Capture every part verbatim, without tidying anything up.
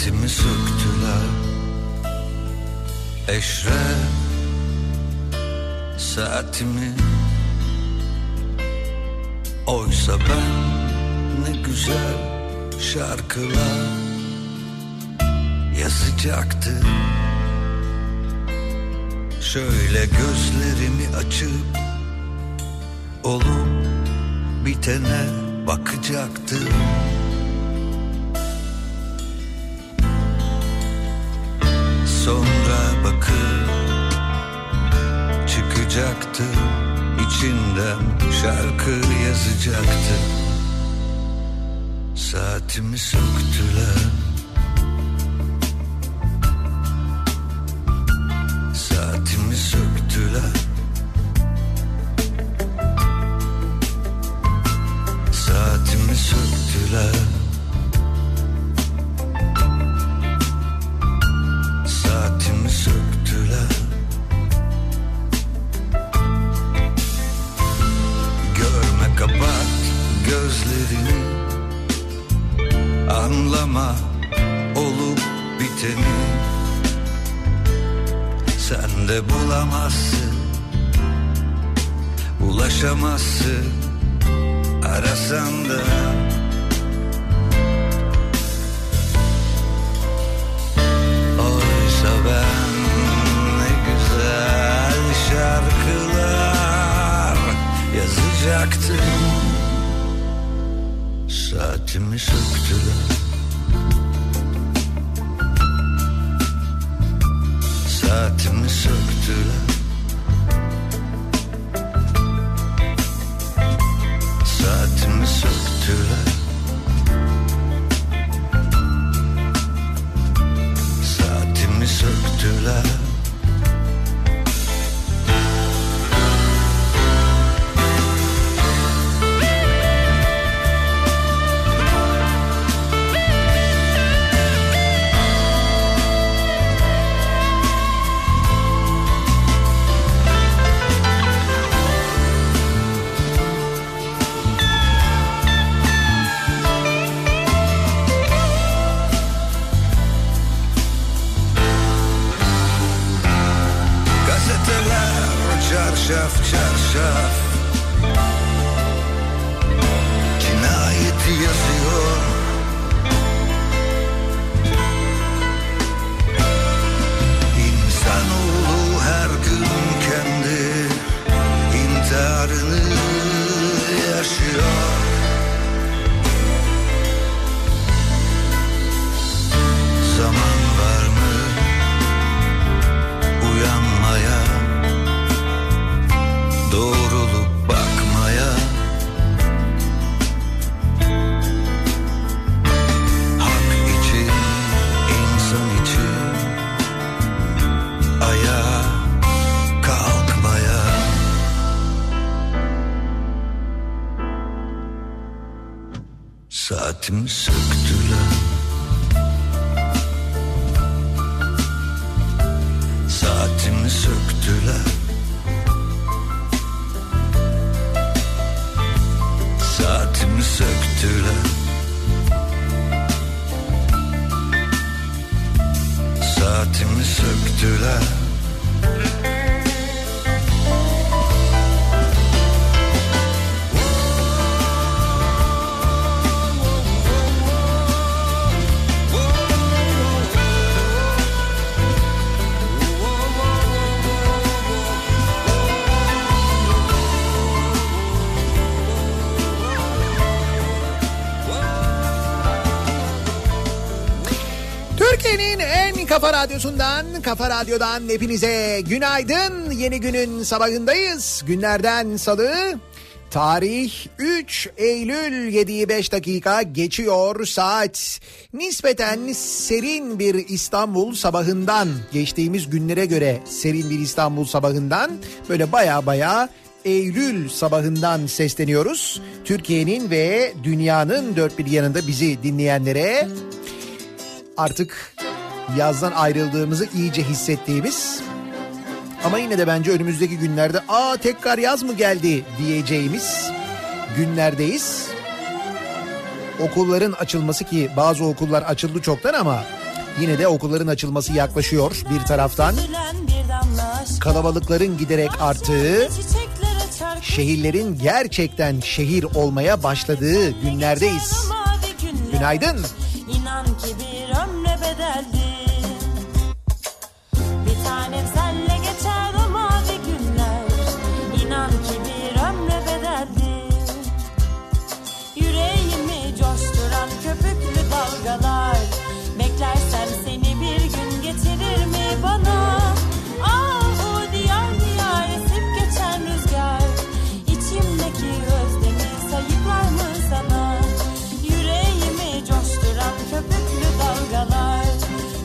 Saadetimi söktüler Eşref, saatimi. Oysa ben ne güzel şarkılar yazacaktım. Şöyle gözlerimi açıp olup bitene bakacaktım. Sonra bakıp çıkacaktı, içinden şarkı yazacaktı. Saatimi söktüler, saatimi söktüler, saatimi söktüler, saatimi söktüler. Kapat gözlerini, anlama olup biteni. Sen de bulamazsın, ulaşamazsın, arasan da. Oysa ben ne güzel şarkılar yazacaktım. Saatimi söktüler, saatimi söktüler, saatimi söktüler, saatimi söktüler. Saatimi söktüler, saatimi söktüler, saatimi söktüler, saatimi söktüler. Kafa Radyosu'ndan, Kafa Radyo'dan hepinize günaydın. Yeni günün sabahındayız. Günlerden salı. Tarih üç Eylül, yediyi beş dakika geçiyor saat. Nispeten serin bir İstanbul sabahından, geçtiğimiz günlere göre serin bir İstanbul sabahından böyle baya baya Eylül sabahından sesleniyoruz. Türkiye'nin ve dünyanın dört bir yanında bizi dinleyenlere, artık yazdan ayrıldığımızı iyice hissettiğimiz ama yine de bence önümüzdeki günlerde aa tekrar yaz mı geldi diyeceğimiz günlerdeyiz. Okulların açılması, ki bazı okullar açıldı çoktan ama Yine de okulların açılması yaklaşıyor bir taraftan. Kalabalıkların giderek arttığı, şehirlerin gerçekten şehir olmaya başladığı günlerdeyiz. Günaydın. İnan ki bir ömre bedeldi. Bir tanem senle geçer o mavi günler. İnan ki bir ömre bedeldi. Yüreğimi coşturan köpüklü dalgalar. Beklersem seni bir gün getirir mi bana? Ah o diyar diyar esip geçen rüzgar. İçimdeki özlemi sayıklar mı sana? Yüreğimi coşturan köpüklü dalgalar.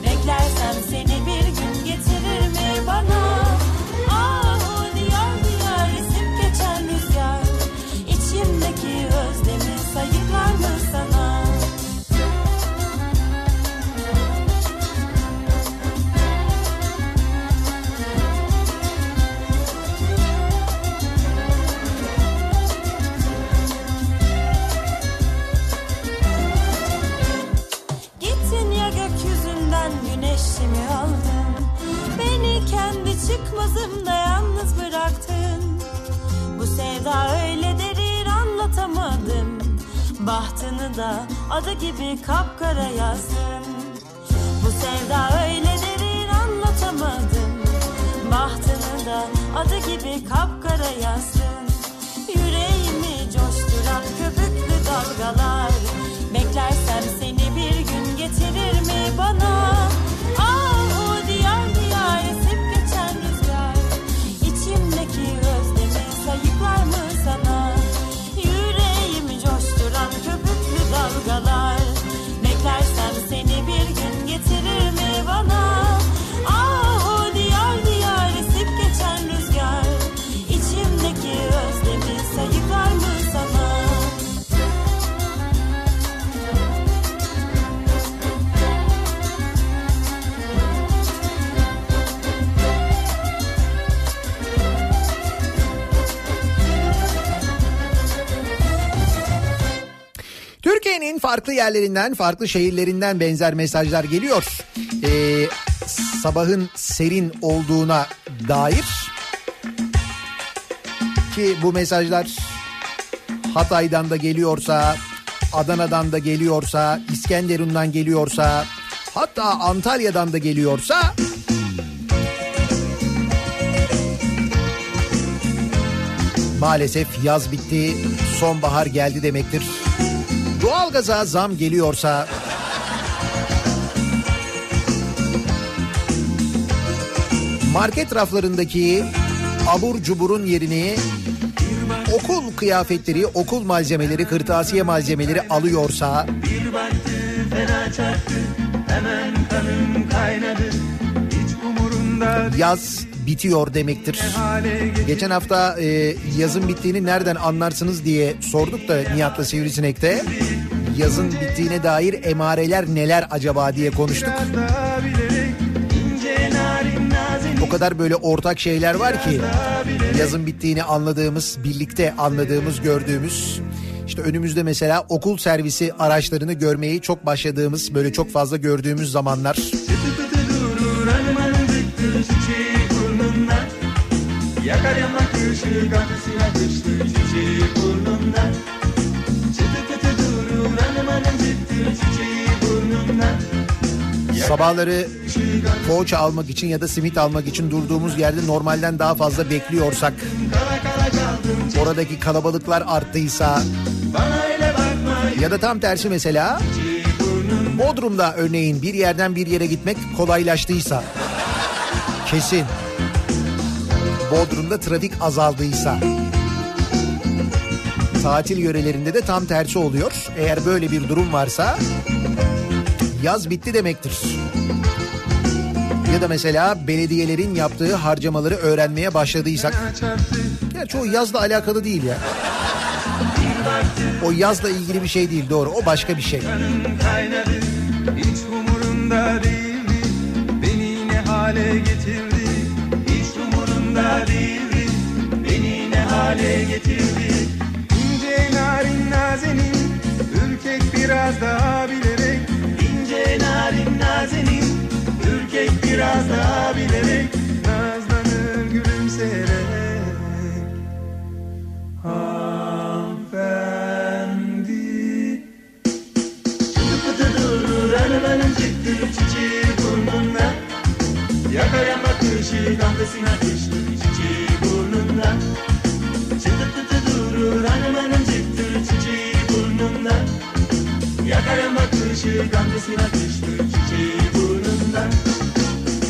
Beklersem seni bir gün getirir mi bana? Ah o diyar diyar esip geçen rüzgar. İçimdeki özlemi sayıklar mı sana? Güneşimi aldın, beni kendi çıkmazımda yalnız bıraktın. Bu sevda öyle derin anlatamadım. Bahtını da adı gibi kapkara yazdın. Bu sevda öyle derin anlatamadım. Bahtını da adı gibi kapkara yazdın. Yüreğimi coşturan köpüklü dalgalar. Beklersem seni bir gün getirir mi bana? Ah o diyar diyar esip geçen rüzgar. İçimdeki özlemi sayıklar mı sana? Yüreğimi coşturan köpüklü dalgalar. Beklersem seni bir gün getirir mi bana? Ah o diyar diyar esip geçen rüzgar. İçimdeki özlemi sayıklar mı sana? Türkiye'nin farklı yerlerinden, farklı şehirlerinden benzer mesajlar geliyor. Ee, sabahın serin olduğuna dair ki bu mesajlar Hatay'dan da geliyorsa, Adana'dan da geliyorsa, İskenderun'dan geliyorsa, hatta Antalya'dan da geliyorsa maalesef yaz bitti, sonbahar geldi demektir. Doğalgaza zam geliyorsa, market raflarındaki abur cuburun yerini okul kıyafetleri, okul malzemeleri, kırtasiye malzemeleri alıyorsa, bir baktı fena çarptı, hemen kanım kaynadı, hiç umurunda yaz bitiyor demektir. Geçen hafta e, yazın bittiğini nereden anlarsınız diye sorduk da Nihat'la Sivrisinek'te. Yazın bittiğine dair emareler neler acaba diye konuştuk. O kadar böyle ortak şeyler var ki yazın bittiğini anladığımız, birlikte anladığımız, gördüğümüz. İşte önümüzde mesela okul servisi araçlarını görmeyi çok başladığımız, böyle çok fazla gördüğümüz zamanlar. Yakar yanmak ışığı kahvesine kıştı çiçeği burnumdan. Çıtı pıtı durur hanımanın ciddi çiçeği burnumdan. Sabahları poğaça almak için ya da simit almak için durduğumuz yerde normalden daha fazla bekliyorsak, oradaki kalabalıklar arttıysa ya da tam tersi mesela Bodrum'da örneğin bir yerden bir yere gitmek kolaylaştıysa, kesin Bodrum'da trafik azaldıysa, tatil yörelerinde de tam tersi oluyor. Eğer böyle bir durum varsa yaz bitti demektir. Ya da mesela belediyelerin yaptığı harcamaları öğrenmeye başladıysak, ya çoğu yazla alakalı değil ya. O yazla ilgili bir şey değil, doğru, o başka bir şey. Hiç umurunda değildi, beni ne hale getirdi. Değildi, beni ne hale getirdi. İnce narin nazenin, ürkek biraz daha bilerek. İnce narin nazenin, nazla bilerek, nazlanır gülümseyerek. Hanımefendi çıtı pıtı durur elbenin ciddi çiçeği burnunda. Yakayan bakışı kahvesine ateşli çiçeği burnunda. Çıtı pıtı durur elbenin ciddi çiçeği burnunda. Yakarım bakışı gamzesine düştü çiçeği burnumdan.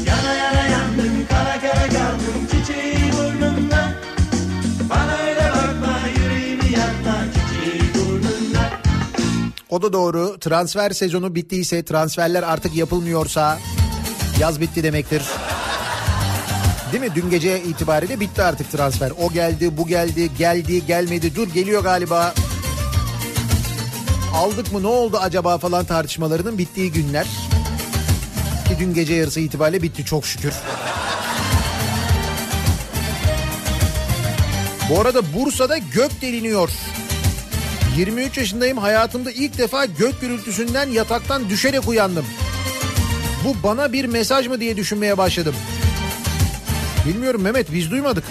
Yana yana yandım, kara kara kaldım çiçeği burnumdan. Bana öyle bakma, yüreğimi yakma çiçeği burnumdan. O da doğru. Transfer sezonu bittiyse, transferler artık yapılmıyorsa yaz bitti demektir. Değil mi? Dün gece itibariyle bitti artık transfer. O geldi, bu geldi, geldi, gelmedi, dur geliyor galiba. Aldık mı, ne oldu acaba falan tartışmalarının bittiği günler. Ki dün gece yarısı itibariyle bitti çok şükür. Bu arada Bursa'da gök deliniyor. yirmi üç yaşındayım, hayatımda ilk defa gök gürültüsünden yataktan düşerek uyandım. Bu bana bir mesaj mı diye düşünmeye başladım. Bilmiyorum Mehmet, biz duymadık.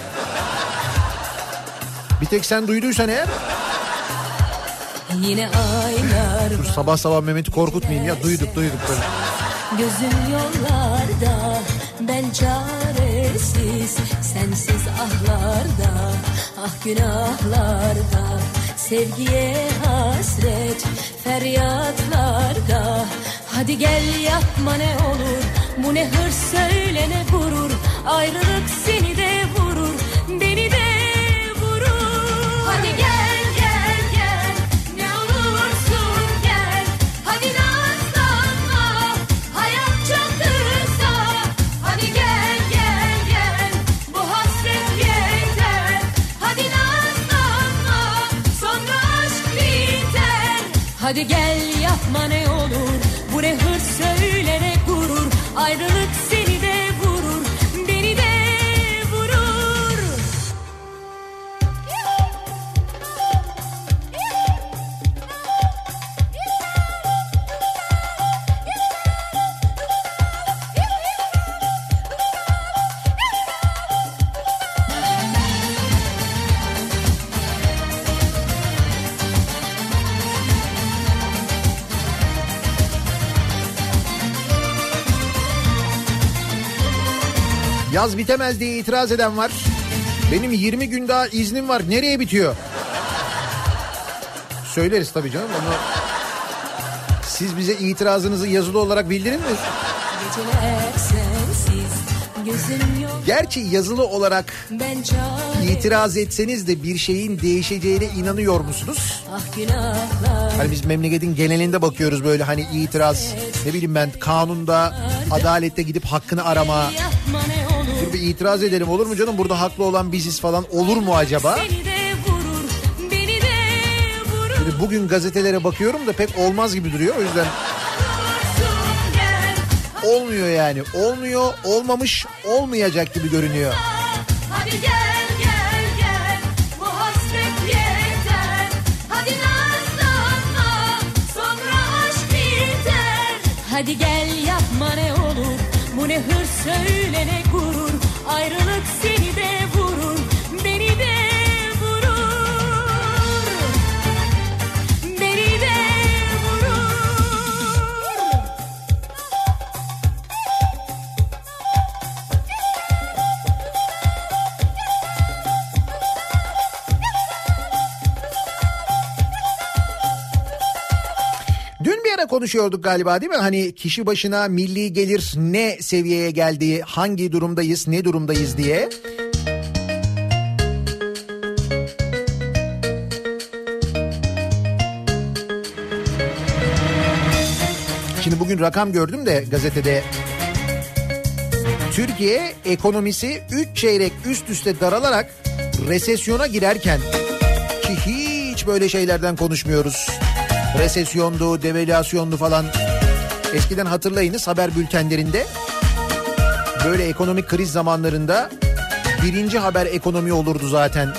Bir tek sen duyduysan eğer... Yine aylar. Dur, sabah sabah Mehmet'i korkutmayayım ya, duyduk duyduk böyle. Gözüm yollarda, ben çaresiz, sensiz ahlarda, ah günahlarda, sevgiye hasret, feryatlarda. Hadi gel yapma ne olur, bu ne hırs söyle ne gurur, ayrılık seni de vurur, beni de vurur. Hadi gel. Hadi gel yapma ne olur, bu ne hırs söyle ne gurur, ayrılık seni de vurur, beni de vurur. Yaz bitemez diye itiraz eden var. Benim yirmi gün daha iznim var. Nereye bitiyor? Söyleriz tabii canım. Onu... Siz bize itirazınızı yazılı olarak bildirin mi? Gerçi yazılı olarak itiraz etseniz de bir şeyin değişeceğine inanıyor musunuz? Hani biz memleketin genelinde bakıyoruz böyle, hani itiraz, ne bileyim ben, kanunda, adalette gidip hakkını arama. Dur bir itiraz edelim olur mu canım, burada haklı olan biziz falan olur mu acaba? Şimdi bugün gazetelere bakıyorum da pek olmaz gibi duruyor, o yüzden. Olmuyor yani, olmuyor, olmamış, olmayacak gibi görünüyor. Hadi gel yapma ne olur, bu ne hırs söyle ne gurur, ayrılık seni de vurur, beni de vurur, beni de vurur. Dün bir ara konuşuyorduk galiba değil mi? Hani kişi başına milli gelir ne seviyeye geldiği, hangi durumdayız, ne durumdayız diye. Şimdi bugün rakam gördüm de gazetede. Türkiye ekonomisi üç çeyrek üst üste daralarak resesyona girerken, ki hiç böyle şeylerden konuşmuyoruz. Resesyondu, devalüasyondu falan. Eskiden hatırlayınız haber bültenlerinde böyle ekonomik kriz zamanlarında birinci haber ekonomi olurdu zaten.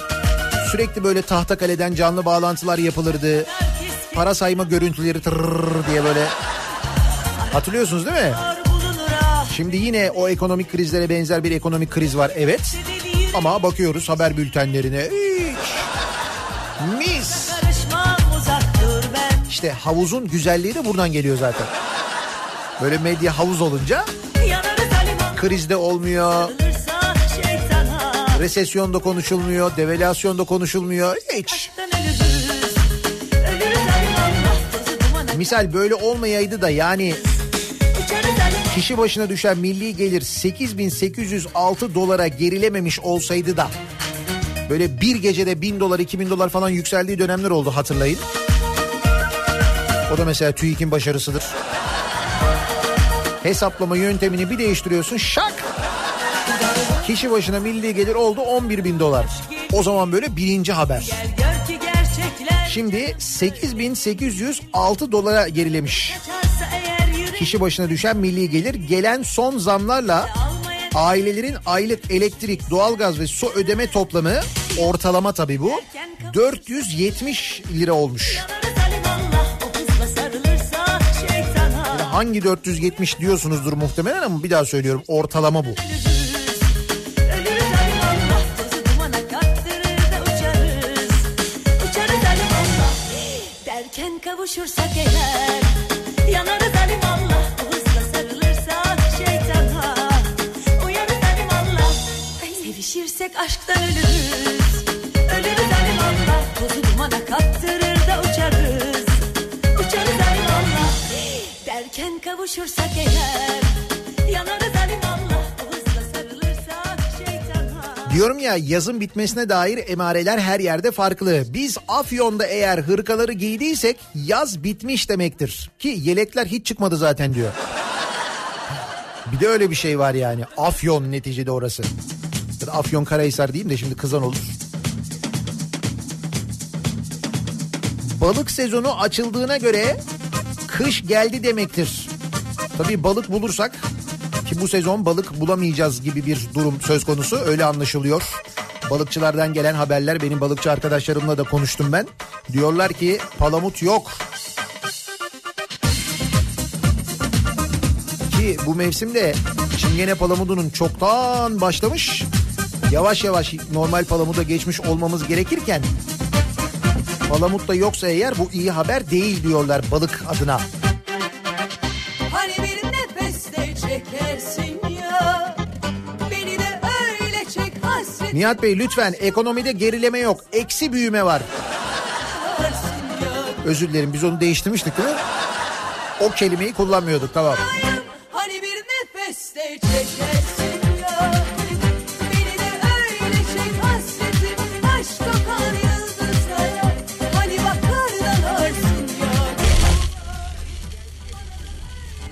Sürekli böyle Tahtakale'den canlı bağlantılar yapılırdı. Para sayma görüntüleri tırrrr diye böyle. Hatırlıyorsunuz değil mi? Şimdi yine o ekonomik krizlere benzer bir ekonomik kriz var, evet. Ama bakıyoruz haber bültenlerine. Mis. İşte havuzun güzelliği de buradan geliyor zaten. Böyle medya havuz olunca krizde olmuyor. Resesyonda konuşulmuyor, devalüasyonda konuşulmuyor. Hiç. Misal böyle olmayaydı da yani kişi başına düşen milli gelir sekiz bin sekiz yüz altı dolara gerilememiş olsaydı da böyle bir gecede bin dolar iki bin dolar falan yükseldiği dönemler oldu, hatırlayın. O da mesela TÜİK'in başarısıdır. Hesaplama yöntemini bir değiştiriyorsun, şak. Kişi başına milli gelir oldu on bir bin dolar. O zaman böyle birinci haber. Şimdi sekiz bin sekiz yüz altı dolara gerilemiş. Kişi başına düşen milli gelir gelen son zamlarla ailelerin aylık elektrik, doğalgaz ve su ödeme toplamı, ortalama tabii bu, dört yüz yetmiş lira olmuş. Yani hangi dört yüz yetmiş diyorsunuzdur muhtemelen ama bir daha söylüyorum, ortalama bu. Kavuşursak eğer yanarız alim Allah, o hızla sarılırsak şeytana uyarız alim Allah, sevişirsek aşktan ölürüz, ölürüz alim Allah, tozu dumana kattırır da uçarız, uçarız alim Allah, derken kavuşursak eğer yanarız alim Allah, o hızla sarılırsak şeytana. Diyorum ya, yazın bitmesine dair emareler her yerde farklı. Biz Afyon'da eğer hırkaları giydiysek yaz bitmiş demektir. Ki yelekler hiç çıkmadı zaten diyor. Bir de öyle bir şey var yani. Afyon neticede orası. Afyon Karahisar diyeyim de şimdi kızan olur. Balık sezonu açıldığına göre kış geldi demektir. Tabii balık bulursak, ki bu sezon balık bulamayacağız gibi bir durum söz konusu, öyle anlaşılıyor. Balıkçılardan gelen haberler, benim balıkçı arkadaşlarımla da konuştum ben. Diyorlar ki palamut yok. Ki bu mevsimde çingene palamudunun çoktan başlamış, yavaş yavaş normal palamuda geçmiş olmamız gerekirken palamut da yoksa eğer bu iyi haber değil diyorlar balık adına. Hani bir nefeste çekersin. Nihat Bey lütfen, ekonomide gerileme yok, eksi büyüme var. Özür dilerim, biz onu değiştirmiştik değil mi? O kelimeyi kullanmıyorduk, tamam. Hani bir nefeste çekersin ya, beni de öyle çek hasretim, aşk kokar yıldızlara, hani bakar dalarsın ya.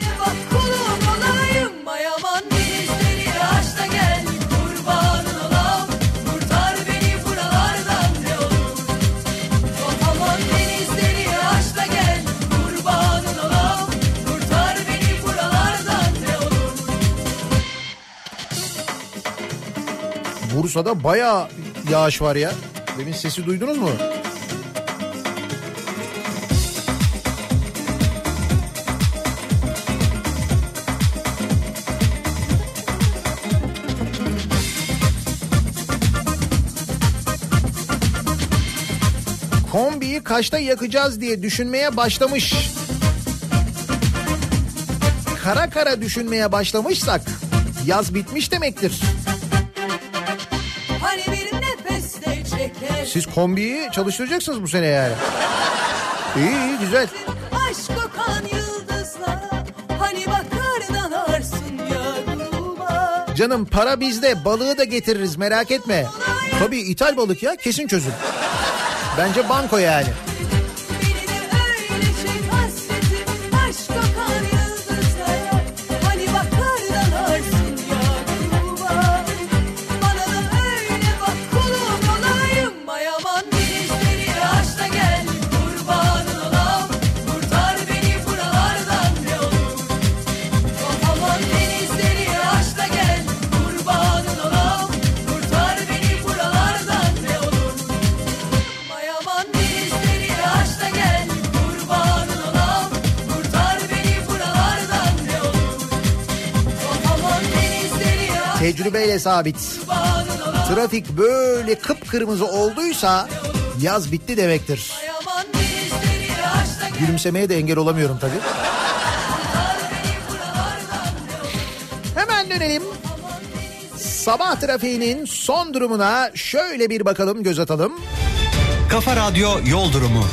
Ne bak kulum olayım mayaman denizleri, aşta gel kurban. Bursa'da bayağı yağış var ya. Demin sesi duydunuz mu? Kombiyi kaçta yakacağız diye düşünmeye başlamış. Kara kara düşünmeye başlamışsak yaz bitmiş demektir. Siz kombiyi çalıştıracaksınız bu sene yani. İyi iyi, güzel. Aşk kokan yıldızlara, hani bakar dalarsın yanıma. Canım para bizde, balığı da getiririz merak etme. Tabii ithal balık ya, kesin çözüm. Bence banko yani. tecrübeyle sabit. Trafik böyle kıpkırmızı olduysa yaz bitti demektir. Gülümsemeye de engel olamıyorum tabii. Hemen dönelim. Sabah trafiğinin son durumuna şöyle bir bakalım, göz atalım. Kafa Radyo yol durumu.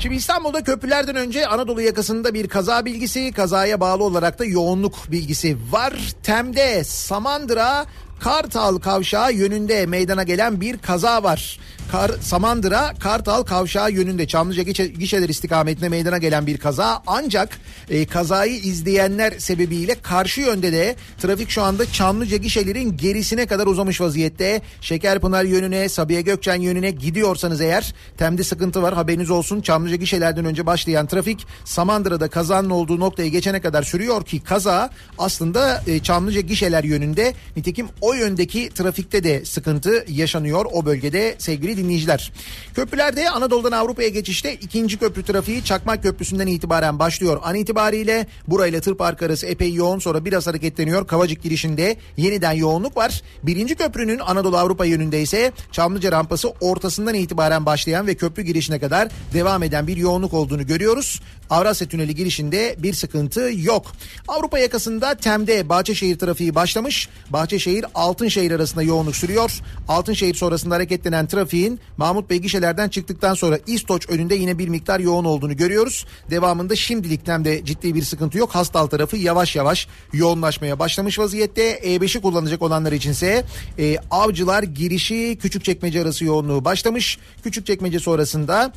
Şimdi İstanbul'da köprülerden önce Anadolu yakasında bir kaza bilgisi, kazaya bağlı olarak da yoğunluk bilgisi var. Tem'de Samandıra Kartal Kavşağı yönünde meydana gelen bir kaza var. Kar, Samandıra Kartal Kavşağı yönünde Çamlıca Gişeler istikametinde meydana gelen bir kaza. Ancak e, kazayı izleyenler sebebiyle karşı yönde de trafik şu anda Çamlıca Gişeler'in gerisine kadar uzamış vaziyette. Şekerpınar yönüne, Sabiha Gökçen yönüne gidiyorsanız eğer Tem'de sıkıntı var, haberiniz olsun. Çamlıca Gişeler'den önce başlayan trafik Samandıra'da kazanın olduğu noktaya geçene kadar sürüyor ki kaza aslında e, Çamlıca Gişeler yönünde. Nitekim o yöndeki trafikte de sıkıntı yaşanıyor o bölgede sevgili dinleyiciler. Köprülerde Anadolu'dan Avrupa'ya geçişte ikinci köprü trafiği Çakmak Köprüsü'nden itibaren başlıyor. An itibariyle burayla Tır Park arası epey yoğun, sonra biraz hareketleniyor. Kavacık girişinde yeniden yoğunluk var. Birinci köprünün Anadolu Avrupa yönünde ise Çamlıca rampası ortasından itibaren başlayan ve köprü girişine kadar devam eden bir yoğunluk olduğunu görüyoruz. Avrasya Tüneli girişinde bir sıkıntı yok. Avrupa yakasında Tem'de Bahçeşehir trafiği başlamış. Bahçeşehir Altınşehir arasında yoğunluk sürüyor. Altınşehir sonrasında hareketlenen trafiğin Mahmut Bey gişelerden çıktıktan sonra İstoç önünde yine bir miktar yoğun olduğunu görüyoruz. Devamında şimdilik Tem'de ciddi bir sıkıntı yok. Hastal tarafı yavaş yavaş yoğunlaşmaya başlamış vaziyette. E beşi kullanacak olanlar içinse e, Avcılar girişi Küçükçekmece arası yoğunluğu başlamış. Küçükçekmece sonrasında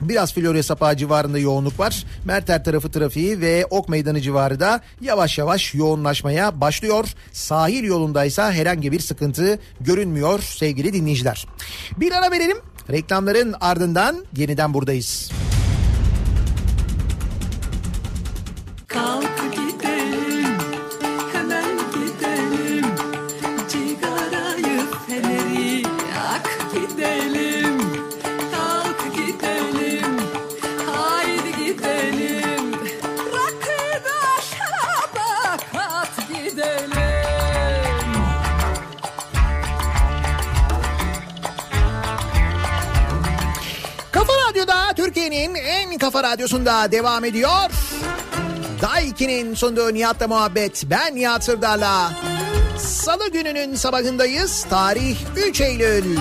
biraz Florya Sapağı civarında yoğunluk var. Merter tarafı trafiği ve Ok Meydanı civarı da yavaş yavaş yoğunlaşmaya başlıyor. Sahil yolundaysa herhangi bir sıkıntı görünmüyor sevgili dinleyiciler. Bir ara verelim. Reklamların ardından yeniden buradayız. Kalk gidelim, hemen gidelim. Cigarayı, feneri yak gidelim. Türkiye'nin en kafa radyosunda devam ediyor. Daiki'nin sunduğu Nihat'la Muhabbet. Ben Nihat Sırdar'la. Salı gününün sabahındayız. Tarih üç Eylül.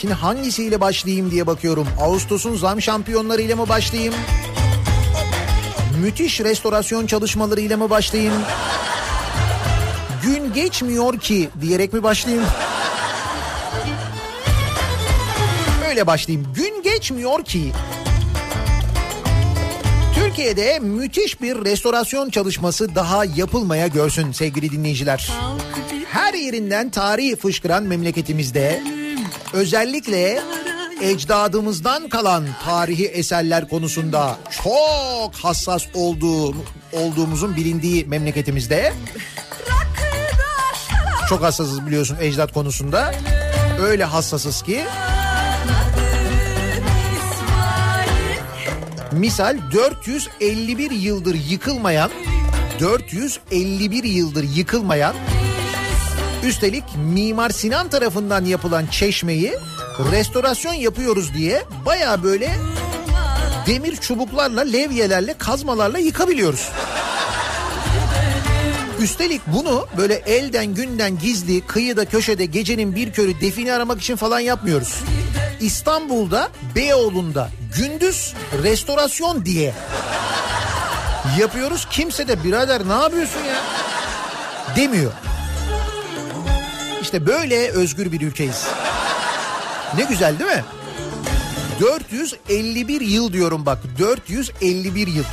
Şimdi hangisiyle başlayayım diye bakıyorum. Ağustos'un zam şampiyonlarıyla mı başlayayım? Müthiş restorasyon çalışmalarıyla mı başlayayım? Gün geçmiyor ki diyerek mi başlayayım? Öyle başlayayım. Gün geçmiyor ki. Türkiye'de müthiş bir restorasyon çalışması daha yapılmaya görsün sevgili dinleyiciler. Her yerinden tarihi fışkıran memleketimizde özellikle ecdadımızdan kalan tarihi eserler konusunda çok hassas olduğu, olduğumuzun bilindiği memleketimizde. Çok hassasız biliyorsun ecdat konusunda. Öyle hassasız ki. Misal dört yüz elli bir yıldır yıkılmayan, dört yüz elli bir yıldır yıkılmayan... Üstelik Mimar Sinan tarafından yapılan çeşmeyi restorasyon yapıyoruz diye bayağı böyle demir çubuklarla, levyelerle, kazmalarla yıkabiliyoruz. Üstelik bunu böyle elden günden gizli, kıyıda köşede gecenin bir körü define aramak için falan yapmıyoruz. İstanbul'da, Beyoğlu'nda gündüz restorasyon diye yapıyoruz. Kimse de birader ne yapıyorsun ya demiyor. İşte böyle özgür bir ülkeyiz. Ne güzel değil mi? dört yüz elli bir yıl diyorum bak. dört yüz elli bir yıl.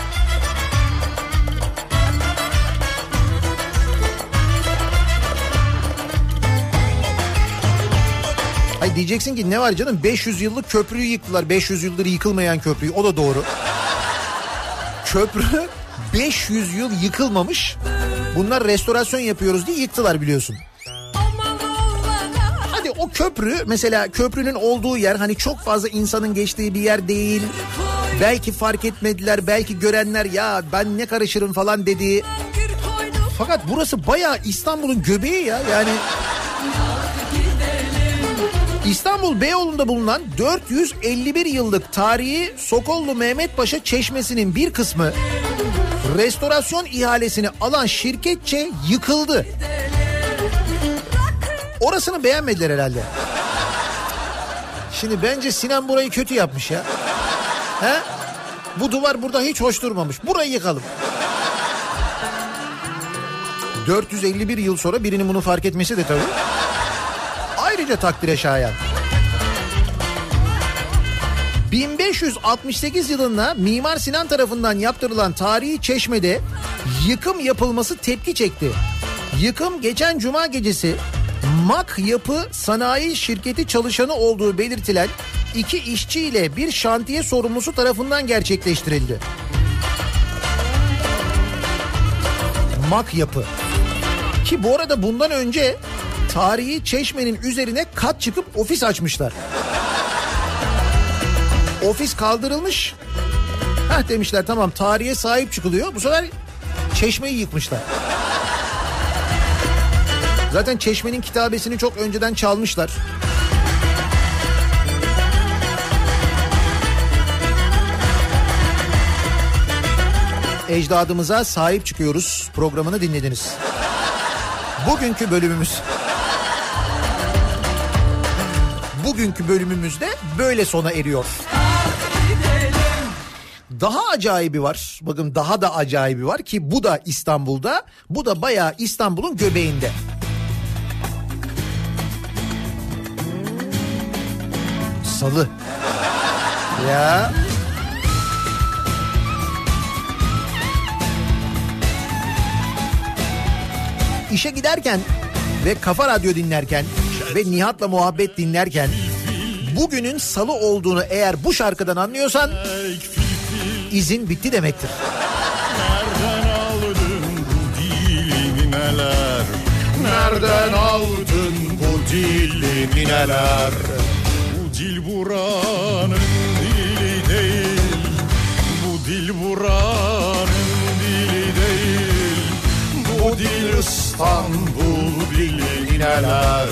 Hayır diyeceksin ki ne var canım? beş yüz yıllık köprüyü yıktılar. beş yüz yıldır yıkılmayan köprüyü. O da doğru. Köprü beş yüz yıl yıkılmamış. Bunlar restorasyon yapıyoruz diye yıktılar biliyorsun. Hadi o köprü mesela, köprünün olduğu yer hani çok fazla insanın geçtiği bir yer değil. Belki fark etmediler, belki görenler ya ben ne karışırım falan dedi. Fakat burası bayağı İstanbul'un göbeği ya yani. İstanbul Beyoğlu'nda bulunan dört yüz elli bir yıllık tarihi Sokollu Mehmet Paşa çeşmesinin bir kısmı restorasyon ihalesini alan şirketçe yıkıldı. Orasını beğenmediler herhalde. Şimdi bence Sinan burayı kötü yapmış ya. He? Bu duvar burada hiç hoş durmamış. Burayı yıkalım. dört yüz elli bir yıl sonra birinin bunu fark etmesi de tabii ayrıca takdire şayan. bin beş yüz altmış sekiz yılında Mimar Sinan tarafından yaptırılan tarihi çeşmede yıkım yapılması tepki çekti. Yıkım geçen cuma gecesi M A K yapı sanayi şirketi çalışanı olduğu belirtilen iki işçi ile bir şantiye sorumlusu tarafından gerçekleştirildi. M A K yapı. Ki bu arada bundan önce tarihi çeşmenin üzerine kat çıkıp ofis açmışlar. Ofis kaldırılmış. Heh demişler tamam, tarihe sahip çıkılıyor. Bu sefer çeşmeyi yıkmışlar. Zaten çeşmenin kitabesini çok önceden çalmışlar. Ecdadımıza sahip çıkıyoruz programını dinlediniz. Bugünkü bölümümüz. Bugünkü bölümümüzde böyle sona eriyor. Daha acayibi var. Bakın daha da acayibi var ki bu da İstanbul'da. Bu da bayağı İstanbul'un göbeğinde. Salı. Ya... İşe giderken ve Kafa Radyo dinlerken ve Nihat'la Muhabbet dinlerken bugünün salı olduğunu eğer bu şarkıdan anlıyorsan izin bitti demektir. Nereden aldın bu dilimi neler? Nereden aldın bu dilimi neler? Bu dil buranın dili değil. Bu dil buranın dili değil. Bu dil İstanbul bilin neler,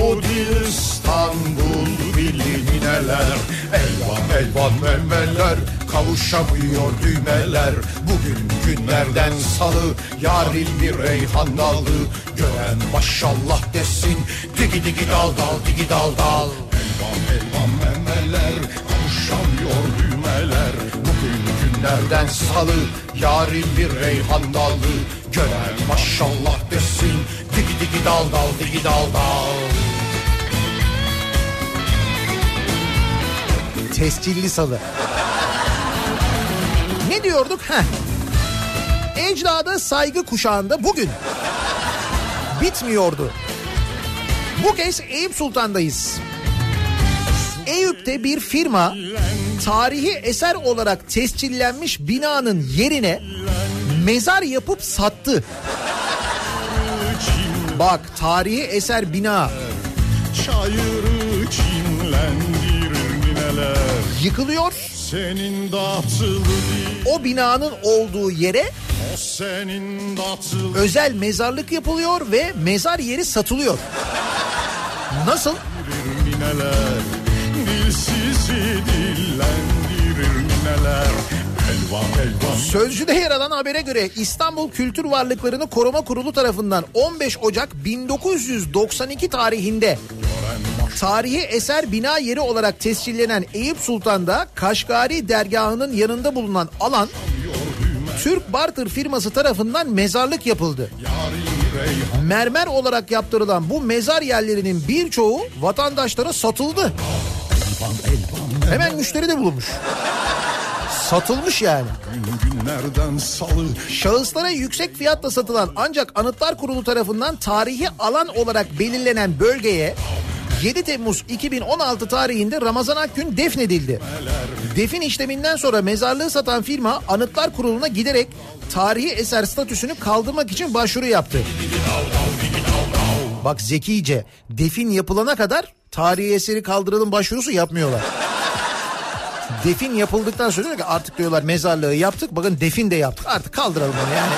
bu dil İstanbul bilin neler. Elvan elvan memeler, kavuşamıyor düğmeler. Bugün günlerden salı, yarın bir reyhan dalı. Gören maşallah desin, digi digi dal dal digi dal dal. Elvan elvan memeler, kavuşamıyor düğmeler. Bugün günlerden salı, yarın bir reyhan dalı. Gören maşallah desin, digi digi dal dal digi dal dal. Tescilli salı. Ne diyorduk? Heh. Ecdada saygı kuşağında bugün bitmiyordu. Bu kez Eyüp Sultan'dayız. Eyüp'te bir firma tarihi eser olarak tescillenmiş binanın yerine mezar yapıp sattı. Bak, tarihi eser bina. Yıkılıyor. O binanın olduğu yere özel mezarlık yapılıyor ve mezar yeri satılıyor. Nasıl? Sözcü'de yer alan habere göre İstanbul Kültür Varlıklarını Koruma Kurulu tarafından on beş Ocak bin dokuz yüz doksan iki tarihinde tarihi eser bina yeri olarak tescillenen Eyüp Sultan'da Kaşgari dergahının yanında bulunan alan Türk Bartır firması tarafından mezarlık yapıldı. Mermer olarak yaptırılan bu mezar yerlerinin birçoğu vatandaşlara satıldı. Hemen müşteri de bulunmuş. Satılmış yani. Şahıslara yüksek fiyatla satılan ancak Anıtlar Kurulu tarafından tarihi alan olarak belirlenen bölgeye yedi Temmuz iki bin on altı tarihinde Ramazan Akgün defnedildi. Defin işleminden sonra mezarlığı satan firma Anıtlar Kurulu'na giderek tarihi eser statüsünü kaldırmak için başvuru yaptı. Bak zekice, defin yapılana kadar tarihi eseri kaldıralım başvurusu yapmıyorlar. Defin yapıldıktan sonra diyor ki artık diyorlar mezarlığı yaptık, bakın defin de yaptık, artık kaldıralım onu yani.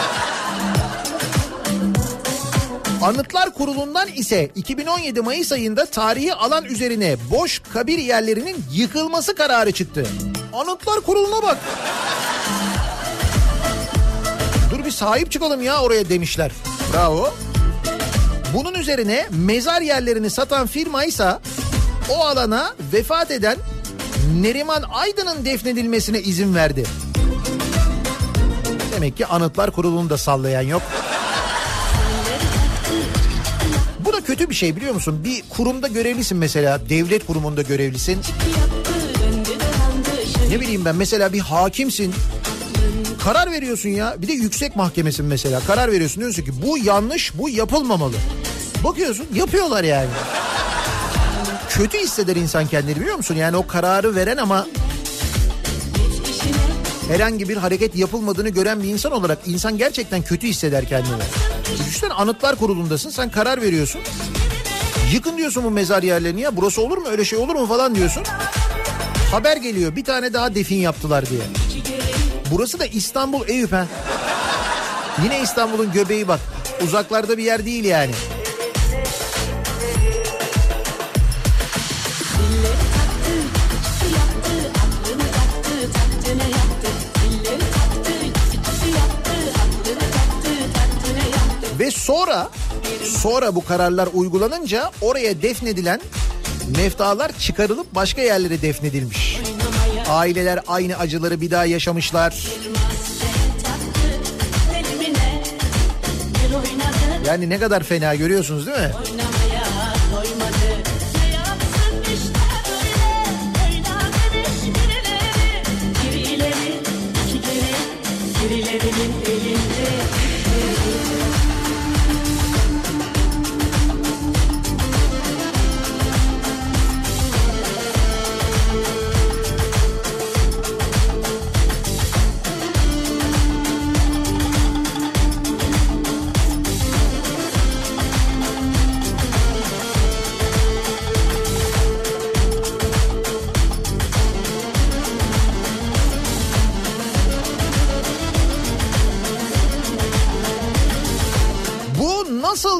Anıtlar Kurulu'ndan ise iki bin on yedi Mayıs ayında tarihi alan üzerine boş kabir yerlerinin yıkılması kararı çıktı. Anıtlar Kurulu'na bak. Dur bir sahip çıkalım ya oraya demişler. Bravo. Bunun üzerine mezar yerlerini satan firmaysa o alana vefat eden Neriman Aydın'ın defnedilmesine izin verdi. Demek ki Anıtlar Kurulu'nu da sallayan yok. Bu da kötü bir şey biliyor musun? Bir kurumda görevlisin mesela, devlet kurumunda görevlisin. Ne bileyim ben mesela bir hakimsin. Karar veriyorsun ya, bir de yüksek mahkemesin mesela, karar veriyorsun, diyorsun ki bu yanlış, bu yapılmamalı. Bakıyorsun yapıyorlar yani. Kötü hisseder insan kendini biliyor musun? Yani o kararı veren ama herhangi bir hareket yapılmadığını gören bir insan olarak insan gerçekten kötü hisseder kendini. Düşünsene Anıtlar Kurulu'ndasın, sen karar veriyorsun. Yıkın diyorsun bu mezar yerlerini, ya burası olur mu, öyle şey olur mu falan diyorsun. Haber geliyor bir tane daha defin yaptılar diye. Burası da İstanbul Eyüp ha. Yine İstanbul'un göbeği bak. Uzaklarda bir yer değil yani. Ve sonra sonra bu kararlar uygulanınca oraya defnedilen meftalar çıkarılıp başka yerlere defnedilmiş. Aileler aynı acıları bir daha yaşamışlar. Yani ne kadar fena görüyorsunuz değil mi?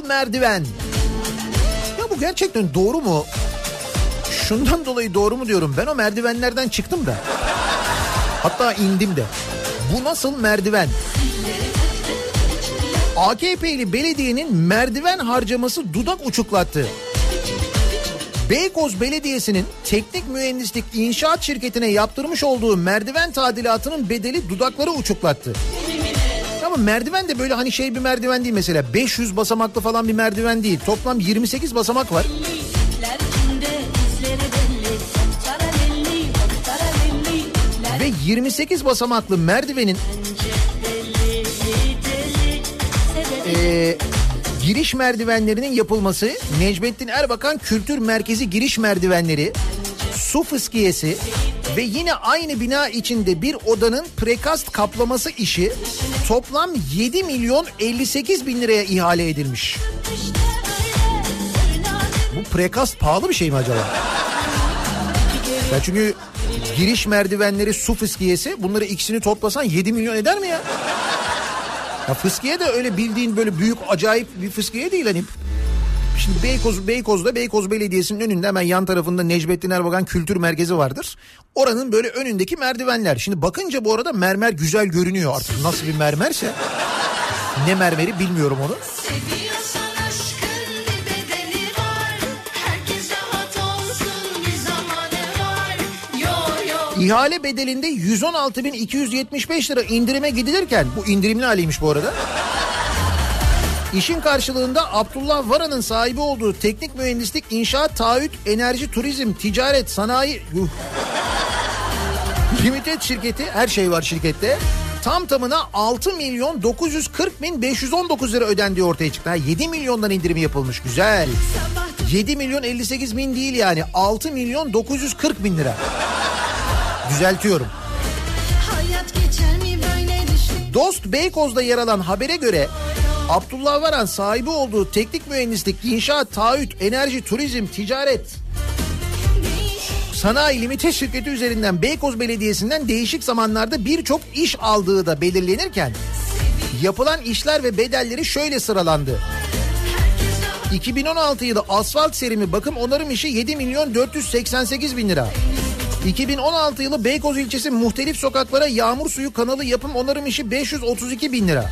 Merdiven. Ya bu gerçekten doğru mu? Şundan dolayı doğru mu diyorum. Ben o merdivenlerden çıktım da. Hatta indim de. Bu nasıl merdiven? A K P'li belediyenin merdiven harcaması dudak uçuklattı. Beykoz Belediyesi'nin teknik mühendislik inşaat şirketine yaptırmış olduğu merdiven tadilatının bedeli dudakları uçuklattı. Ama merdiven de böyle hani şey bir merdiven değil mesela. beş yüz basamaklı falan bir merdiven değil. Toplam yirmi sekiz basamak var. Ve yirmi sekiz basamaklı merdivenin e, giriş merdivenlerinin yapılması, Necmettin Erbakan Kültür Merkezi giriş merdivenleri, su fıskiyesi ve yine aynı bina içinde bir odanın prekast kaplaması işi toplam yedi milyon elli sekiz bin liraya ihale edilmiş. Bu prekast pahalı bir şey mi acaba? Ya çünkü giriş merdivenleri, su fıskiyesi, bunları ikisini toplasan yedi milyon eder mi ya? Ya fıskiye de öyle bildiğin böyle büyük acayip bir fıskiye değil hani. Şimdi Beykoz, Beykoz'da Beykoz Belediyesi'nin önünde hemen yan tarafında Necmettin Erbakan Kültür Merkezi vardır. Oranın böyle önündeki merdivenler. Şimdi bakınca bu arada mermer güzel görünüyor artık. Nasıl bir mermerse. Ne mermeri bilmiyorum onu. İhale bedelinde yüz on altı bin iki yüz yetmiş beş lira indirime gidilirken, bu indirimli haliymiş bu arada. İşin karşılığında Abdullah Varan'ın sahibi olduğu teknik mühendislik, inşaat, taahhüt, enerji, turizm, ticaret, sanayi... Yuh. Limited şirketi, her şey var şirkette. Tam tamına altı milyon dokuz yüz kırk bin beş yüz on dokuz lira ödendiği ortaya çıktı. Ha, yedi milyondan indirim yapılmış. Güzel. yedi milyon elli sekiz bin değil yani, altı milyon dokuz yüz kırk bin lira. Düzeltiyorum. Dost Beykoz'da yer alan habere göre Abdullah Varan sahibi olduğu teknik mühendislik, inşaat, taahhüt, enerji, turizm, ticaret, sanayi limite şirketi üzerinden Beykoz Belediyesi'nden değişik zamanlarda birçok iş aldığı da belirlenirken yapılan işler ve bedelleri şöyle sıralandı. iki bin on altı yılı asfalt serimi bakım onarım işi yedi milyon dört yüz seksen sekiz bin lira. iki bin on altı yılı Beykoz ilçesi muhtelif sokaklara yağmur suyu kanalı yapım onarım işi beş yüz otuz iki bin lira.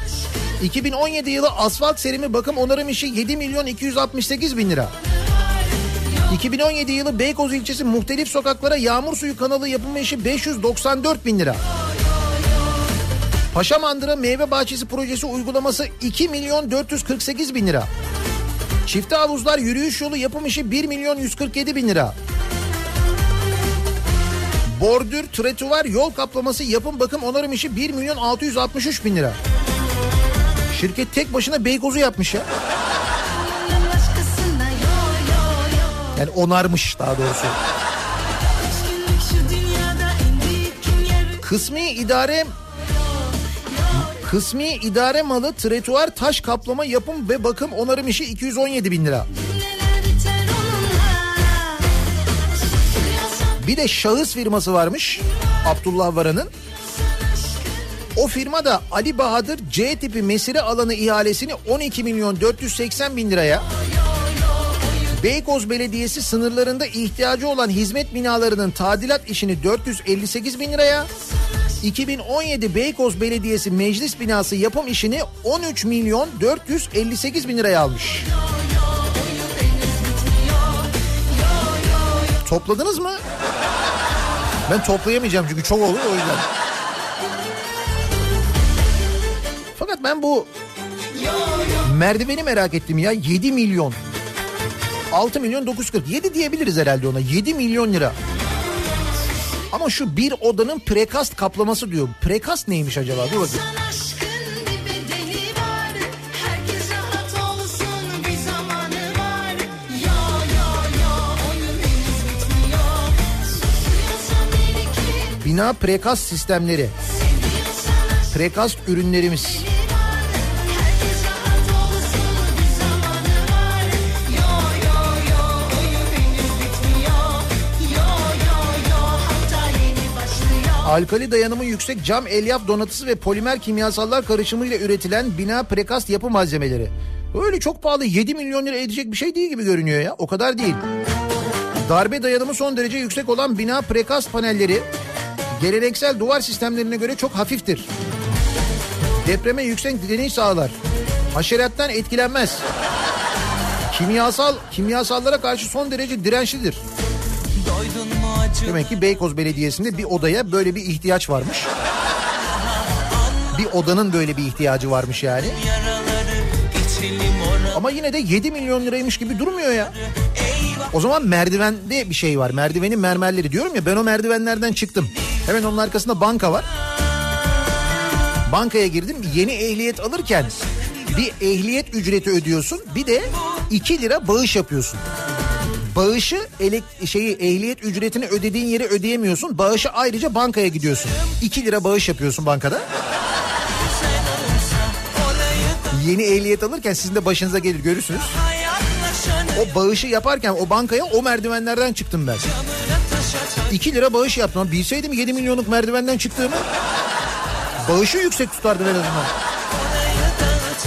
iki bin on yedi yılı asfalt serimi bakım onarım işi yedi milyon iki yüz altmış sekiz bin lira. iki bin on yedi yılı Beykoz ilçesi muhtelif sokaklara yağmur suyu kanalı yapımı işi beş yüz doksan dört bin lira. Paşamandıra meyve bahçesi projesi uygulaması iki milyon dört yüz kırk sekiz bin lira. Çifte havuzlar yürüyüş yolu yapım işi bir milyon yüz kırk yedi bin lira. Bordür tretuvar yol kaplaması yapım bakım onarım işi bir milyon altı yüz altmış üç bin lira. Şirket tek başına Beykoz'u yapmış ya. Yani onarmış daha doğrusu. Kısmi idare Kısmi idare malı tretuar taş kaplama yapım ve bakım onarım işi iki yüz on yedi bin lira. Bir de şahıs firması varmış Abdullah Varan'ın. O firma da Ali Bahadır C tipi mesire alanı ihalesini on iki milyon dört yüz seksen bin liraya, Beykoz Belediyesi sınırlarında ihtiyacı olan hizmet binalarının tadilat işini dört yüz elli sekiz bin liraya, iki bin on yedi Beykoz Belediyesi meclis binası yapım işini on üç milyon dört yüz elli sekiz bin liraya almış. Topladınız mı? Ben toplayamayacağım çünkü çok olur o yüzden. Fakat ben bu merdiveni merak ettim ya, yedi milyon. altı milyon dokuz yüz kırk yedi diyebiliriz herhalde ona, yedi milyon lira. Ama şu bir odanın prekast kaplaması diyor. Prekast neymiş acaba? Dur bakayım. Bina prekast sistemleri. Prekast ürünlerimiz. Alkali dayanımı yüksek cam elyaf donatısı ve polimer kimyasallar karışımıyla üretilen bina prekast yapı malzemeleri. Öyle çok pahalı, yedi milyon lira edecek bir şey değil gibi görünüyor ya. O kadar değil. Darbe dayanımı son derece yüksek olan bina prekast panelleri geleneksel duvar sistemlerine göre çok hafiftir. Depreme yüksek direniş sağlar. Haşerattan etkilenmez. Kimyasal kimyasallara karşı son derece dirençlidir. Demek ki Beykoz Belediyesi'nde bir odaya böyle bir ihtiyaç varmış. Bir odanın böyle bir ihtiyacı varmış yani. Ama yine de yedi milyon liraymış gibi durmuyor ya. O zaman merdivende bir şey var. Merdivenin mermerleri diyorum ya, ben o merdivenlerden çıktım. Hemen onun arkasında banka var. Bankaya girdim, yeni ehliyet alırken bir ehliyet ücreti ödüyorsun, bir de iki lira bağış yapıyorsun. Bağışı elek- şeyi ehliyet ücretini ödediğin yere ödeyemiyorsun. Bağışı ayrıca bankaya gidiyorsun. iki lira bağış yapıyorsun bankada. Yeni ehliyet alırken sizin de başınıza gelir, görürsünüz. O bağışı yaparken o bankaya o merdivenlerden çıktım ben. iki lira bağış yaptım. Bilseydim yedi milyonluk merdivenden çıktığımı, bağışı yüksek tutardım en azından.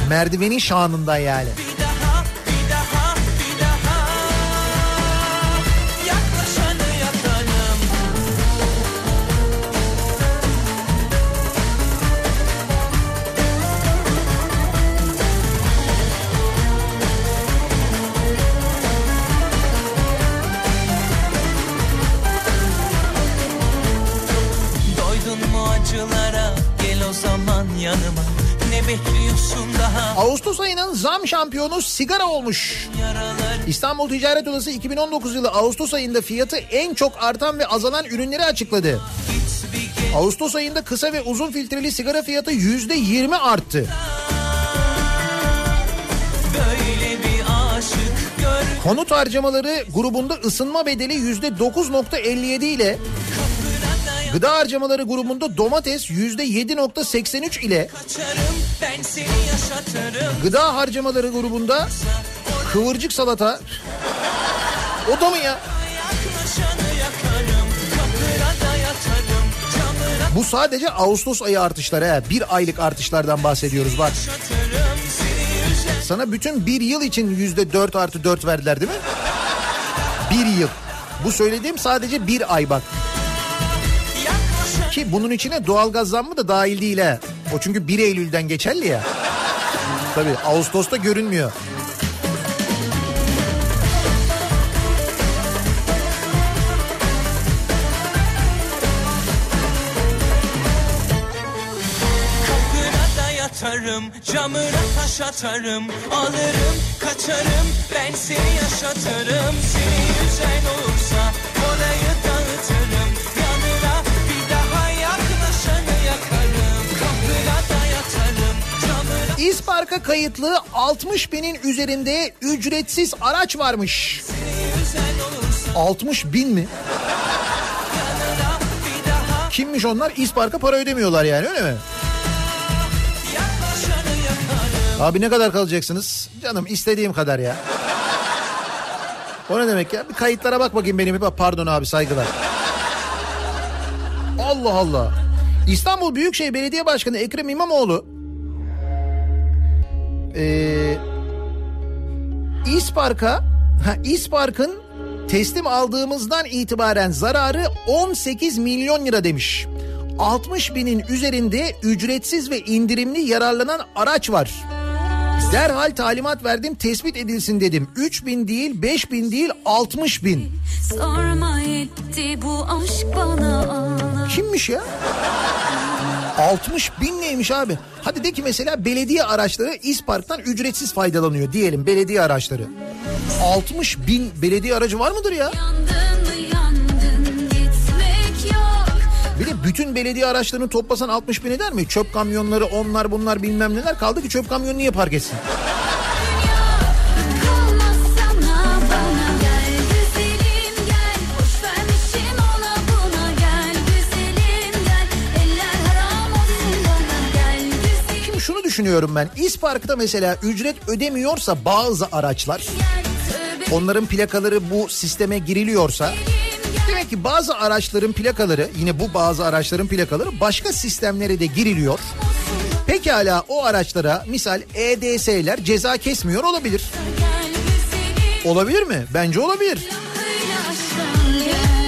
Merdivenin şanından yani. Ağustos ayının zam şampiyonu sigara olmuş. İstanbul Ticaret Odası iki bin on dokuz yılı Ağustos ayında fiyatı en çok artan ve azalan ürünleri açıkladı. Ağustos ayında kısa ve uzun filtreli sigara fiyatı yüzde yirmi arttı. Konut harcamaları grubunda ısınma bedeli yüzde dokuz virgül elli yedi ile, gıda harcamaları grubunda domates yüzde yedi virgül seksen üç ile, gıda harcamaları grubunda kıvırcık salata, o da mı ya? Bu sadece Ağustos ayı artışları, he. Bir aylık artışlardan bahsediyoruz bak. Sana bütün bir yıl için yüzde dört artı dört verdiler değil mi? Bir yıl. Bu söylediğim sadece bir ay bak. Ki bunun içine doğalgaz zammı da dahil değil he. O çünkü bir Eylül'den geçerli ya. Tabii Ağustos'ta görünmüyor. Camına taş atarım, alırım, kaçarım, ben seni yaşatırım, seni yüzen olursa orayı dağıtırım, yanına bir daha yaklaşanı yakarım, kapına da yatarım, camına... İspark'a kayıtlı altmış binin üzerinde ücretsiz araç varmış. Olursa... altmış bin mi? Daha... Kimmiş onlar? İspark'a para ödemiyorlar yani, öyle mi? Abi ne kadar kalacaksınız? Canım istediğim kadar ya. O ne demek ya? Bir kayıtlara bak bakayım benim. Pardon abi, saygılar. Allah Allah. İstanbul Büyükşehir Belediye Başkanı Ekrem İmamoğlu... Ee, İspark'a... İspark'ın teslim aldığımızdan itibaren zararı on sekiz milyon lira demiş. altmış binin üzerinde ücretsiz ve indirimli yararlanan araç var. Derhal talimat verdim, tespit edilsin dedim. üç bin değil, beş bin değil, altmış bin. Sorma etti bu aşk bana. Kimmiş ya? altmış bin neymiş abi? Hadi de ki mesela belediye araçları İspark'tan ücretsiz faydalanıyor diyelim, belediye araçları. altmış bin belediye aracı var mıdır ya? Bir de bütün belediye araçlarını toplasan altmış bin eder mi? Çöp kamyonları, onlar bunlar bilmem neler, kaldı ki çöp kamyonu niye park etsin? Şimdi şunu düşünüyorum ben. İspark'ta mesela ücret ödemiyorsa bazı araçlar, onların plakaları bu sisteme giriliyorsa... Demek ki bazı araçların plakaları, yine bu bazı araçların plakaları başka sistemlere de giriliyor. Pekala o araçlara misal E D S'ler ceza kesmiyor olabilir. Olabilir mi? Bence olabilir.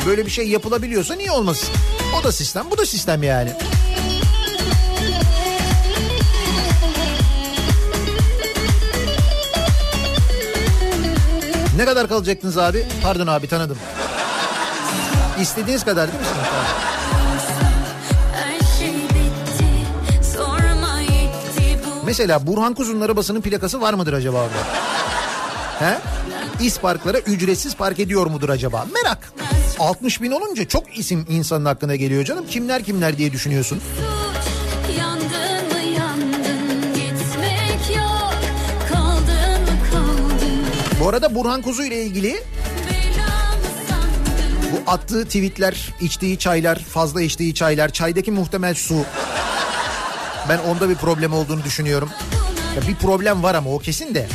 Böyle bir şey yapılabiliyorsa niye olmasın? O da sistem, bu da sistem yani. Ne kadar kalacaktınız abi? Pardon abi, tanıdım. İstediğiniz kadar değil mi? Mesela Burhan Kuzu'nun arabasının plakası var mıdır acaba abi? He? İsparklara ücretsiz park ediyor mudur acaba? Merak. altmış bin olunca çok isim insanın aklına geliyor canım. Kimler kimler diye düşünüyorsun. Bu arada Burhan Kuzu ile ilgili... Bu attığı tweetler, içtiği çaylar, fazla içtiği çaylar, çaydaki muhtemel su. Ben onda bir problem olduğunu düşünüyorum. Ya bir problem var ama o kesin de.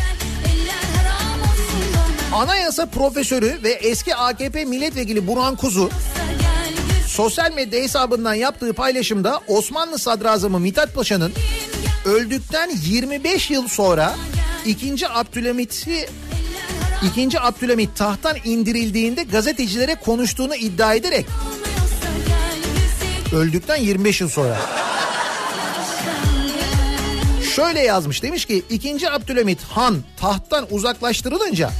Anayasa profesörü ve eski A K P milletvekili Burhan Kuzu... sosyal medya hesabından yaptığı paylaşımda Osmanlı Sadrazamı Mithat Paşa'nın... öldükten yirmi beş yıl sonra İkinci Abdülhamit'i... İkinci Abdülhamit tahttan indirildiğinde gazetecilere konuştuğunu iddia ederek öldükten yirmi beş yıl sonra şöyle yazmış, demiş ki İkinci Abdülhamit Han tahttan uzaklaştırılınca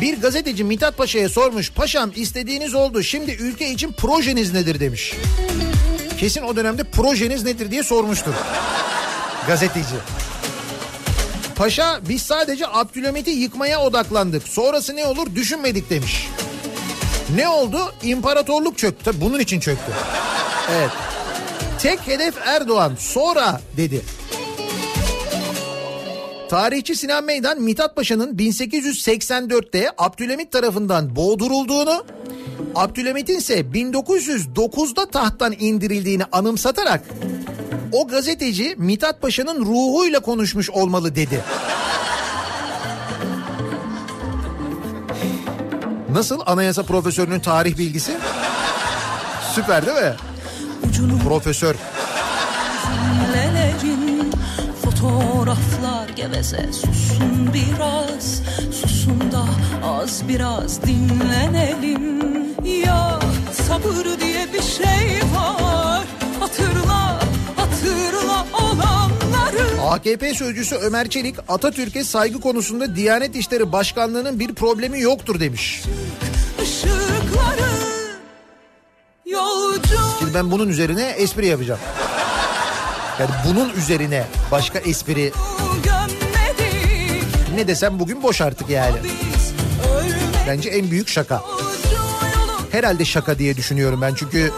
bir gazeteci Mithat Paşa'ya sormuş, paşam istediğiniz oldu, şimdi ülke için projeniz nedir demiş. Kesin o dönemde projeniz nedir diye sormuştur gazeteci. Paşa biz sadece Abdülhamit'i yıkmaya odaklandık. Sonrası ne olur düşünmedik demiş. Ne oldu? İmparatorluk çöktü. Tabii bunun için çöktü. Evet. Tek hedef Erdoğan. Sonra dedi. Tarihçi Sinan Meydan, Mithat Paşa'nın bin sekiz yüz seksen dörtte Abdülhamit tarafından boğdurulduğunu, Abdülhamit'in ise bin dokuz yüz dokuzda tahttan indirildiğini anımsatarak o gazeteci Mithat Paşa'nın ruhuyla konuşmuş olmalı dedi. Nasıl anayasa profesörünün tarih bilgisi? Süper değil mi? Ucunu profesör. Fotoğraflar geveze, susun biraz, susun da az biraz dinlenelim. Ya sabır diye bir şey var, hatırla, hatırla olanları. A K P sözcüsü Ömer Çelik, Atatürk'e saygı konusunda Diyanet İşleri Başkanlığı'nın bir problemi yoktur demiş. Işıkları yolcu. Şimdi ben bunun üzerine espri yapacağım. Yani bunun üzerine başka espri ne desem bugün boş artık yani. Bence en büyük şaka. Herhalde şaka diye düşünüyorum ben, çünkü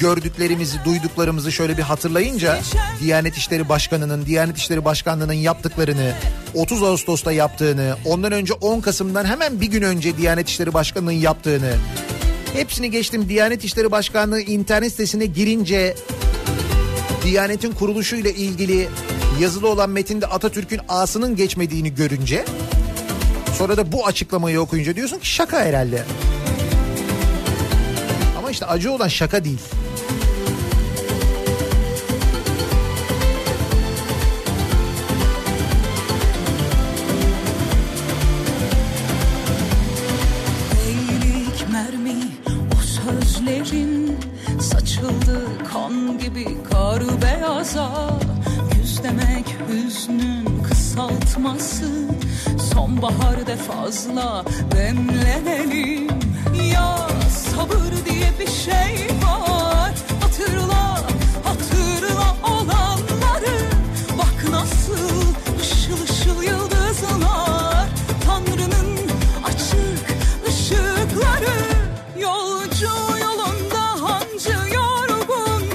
gördüklerimizi, duyduklarımızı şöyle bir hatırlayınca Diyanet İşleri Başkanı'nın, Diyanet İşleri Başkanlığı'nın yaptıklarını, otuz Ağustos'ta yaptığını, ondan önce on Kasım'dan hemen bir gün önce Diyanet İşleri Başkanı'nın yaptığını, hepsini geçtim, Diyanet İşleri Başkanlığı internet sitesine girince Diyanet'in kuruluşuyla ilgili yazılı olan metinde Atatürk'ün A'sının geçmediğini görünce, sonra da bu açıklamayı okuyunca diyorsun ki şaka herhalde. Ama işte acı olan şaka değil. Eylik mermi o sözlerin saçıldı kan gibi kar beyaza. Güz demek hüznün kısaltması, sonbaharda fazla demlenelim. Ya sabır diye bir şey var, hatırla, hatırla olanları. Bak nasıl ışıl ışıl yıldızlar, Tanrı'nın açık ışıkları. Yolcu yolunda hancı yorgun,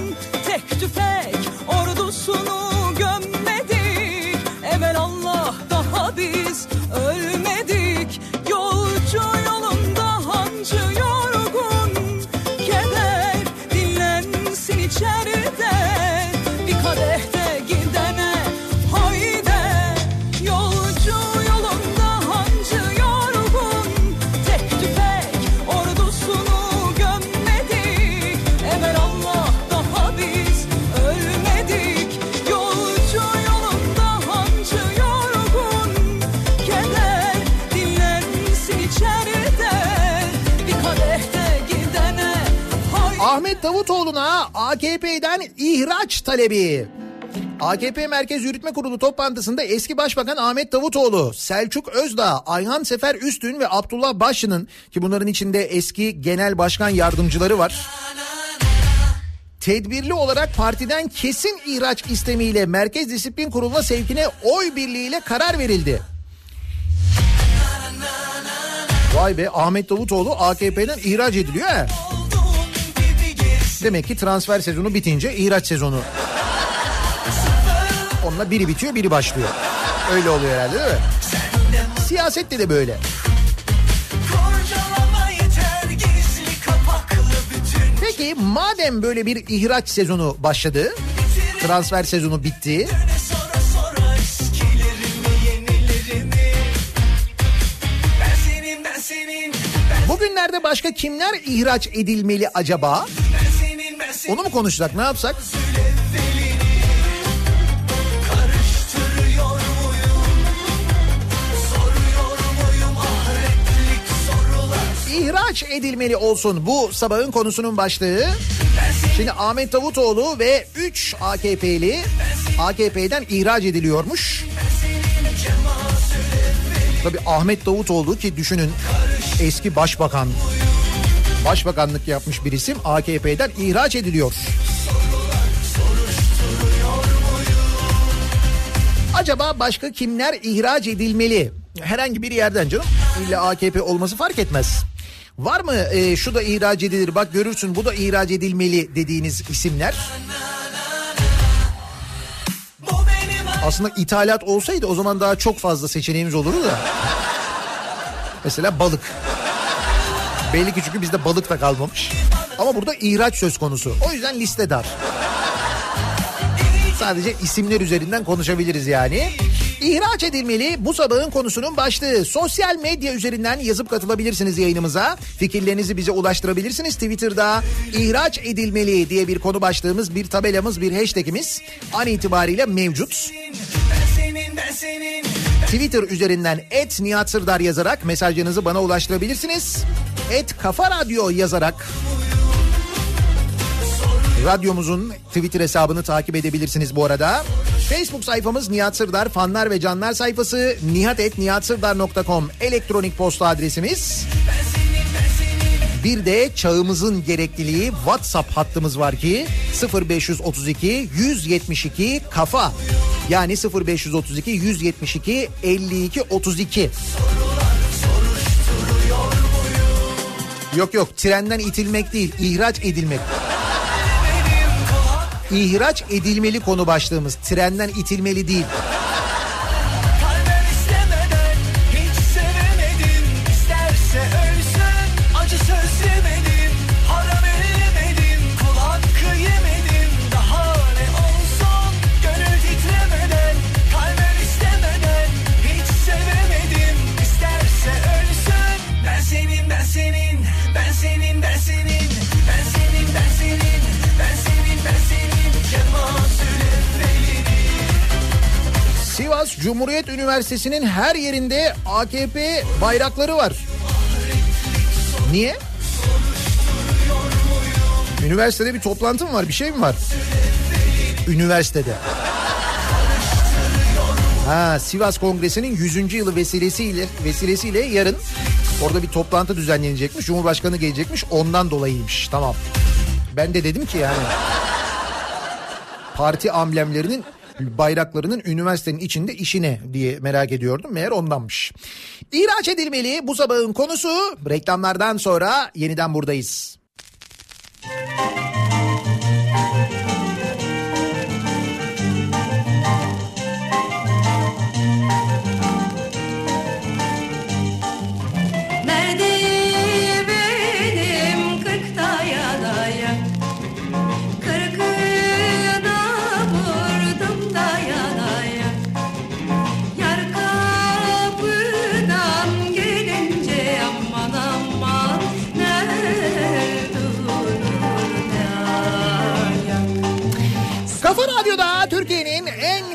tek tüfek ordusunu gömmedik. Evel Allah daha biz ölmedik. Yolcu yolunda hancı yorgun, Ahmet Davutoğlu'na A K P'den ihraç talebi. A K P Merkez Yürütme Kurulu toplantısında eski Başbakan Ahmet Davutoğlu, Selçuk Özdağ, Ayhan Sefer Üstün ve Abdullah Başçı'nın, ki bunların içinde eski genel başkan yardımcıları var, tedbirli olarak partiden kesin ihraç istemiyle Merkez Disiplin Kurulu'na sevkine oy birliğiyle karar verildi. Vay be, Ahmet Davutoğlu A K P'den ihraç ediliyor he. Demek ki transfer sezonu bitince ihraç sezonu. Onunla biri bitiyor, biri başlıyor. Öyle oluyor herhalde değil mi? Siyasette de böyle. Peki madem böyle bir ihraç sezonu başladı, transfer sezonu bitti, bugünlerde başka kimler ihraç edilmeli acaba? Onu mu konuşsak, ne yapsak? İhraç edilmeli olsun bu sabahın konusunun başlığı. Şimdi Ahmet Davutoğlu ve üç A K P'li A K P'den ihraç ediliyormuş. Tabii Ahmet Davutoğlu, ki düşünün eski başbakan, başbakanlık yapmış bir isim, A K P'den ihraç ediliyor. Acaba başka kimler ihraç edilmeli? Herhangi bir yerden canım, illa A K P olması fark etmez. Var mı e, şu da ihraç edilir, bak görürsün bu da ihraç edilmeli dediğiniz isimler? Bu benim Aslında ithalat olsaydı o zaman daha çok fazla seçeneğimiz olurdu da. Mesela balık. Belli ki çünkü bizde balık da kalmamış. Ama burada ihraç söz konusu. O yüzden liste dar. Sadece isimler üzerinden konuşabiliriz yani. İhraç edilmeli bu sabahın konusunun başlığı. Sosyal medya üzerinden yazıp katılabilirsiniz yayınımıza. Fikirlerinizi bize ulaştırabilirsiniz. Twitter'da ihraç edilmeli diye bir konu başlığımız, bir tabelamız, bir hashtagimiz an itibariyle mevcut. Twitter üzerinden et Nihat Sırdar yazarak mesajlarınızı bana ulaştırabilirsiniz. Et Kafa Radyo yazarak radyomuzun Twitter hesabını takip edebilirsiniz bu arada. Facebook sayfamız Nihat Sırdar fanlar ve canlar sayfası, nihat et nihat sırdar nokta com elektronik posta adresimiz. Bir de çağımızın gerekliliği WhatsApp hattımız var ki sıfır beş otuz iki yüz yetmiş iki kafa, yani sıfır beş otuz iki yüz yetmiş iki elli iki otuz iki. Yok yok, trenden itilmek değil, ihraç edilmek. İhraç edilmeli konu başlığımız. Trenden itilmeli değil. Cumhuriyet Üniversitesi'nin her yerinde A K P bayrakları var. Niye? Üniversitede bir toplantı mı var, bir şey mi var? Üniversitede. Ha, Sivas Kongresi'nin yüzüncü yılı vesilesiyle vesilesiyle yarın orada bir toplantı düzenlenecekmiş. Cumhurbaşkanı gelecekmiş. Ondan dolayıymış. Tamam. Ben de dedim ki yani parti amblemlerinin bayraklarının üniversitenin içinde işi ne diye merak ediyordum. Meğer ondanmış. İhraç edilmeli bu sabahın konusu. Reklamlardan sonra yeniden buradayız.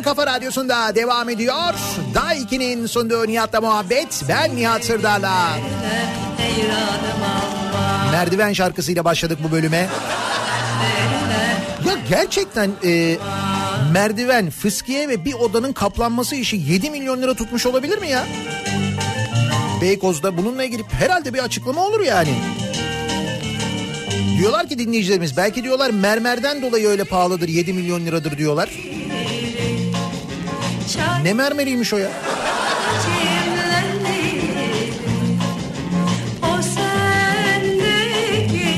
Kafa Radyosu'nda devam ediyor. Daiki'nin sunduğu Nihat'la Muhabbet. Ben Nihat Sırdar'la. Merdiven şarkısıyla başladık bu bölüme. Ya gerçekten e, merdiven, fıskiye ve bir odanın kaplanması işi yedi milyon lira tutmuş olabilir mi ya? Beykoz'da bununla ilgili herhalde bir açıklama olur yani. Diyorlar ki dinleyicilerimiz, belki diyorlar mermerden dolayı öyle pahalıdır, yedi milyon liradır diyorlar. Ne mermeriymiş o ya?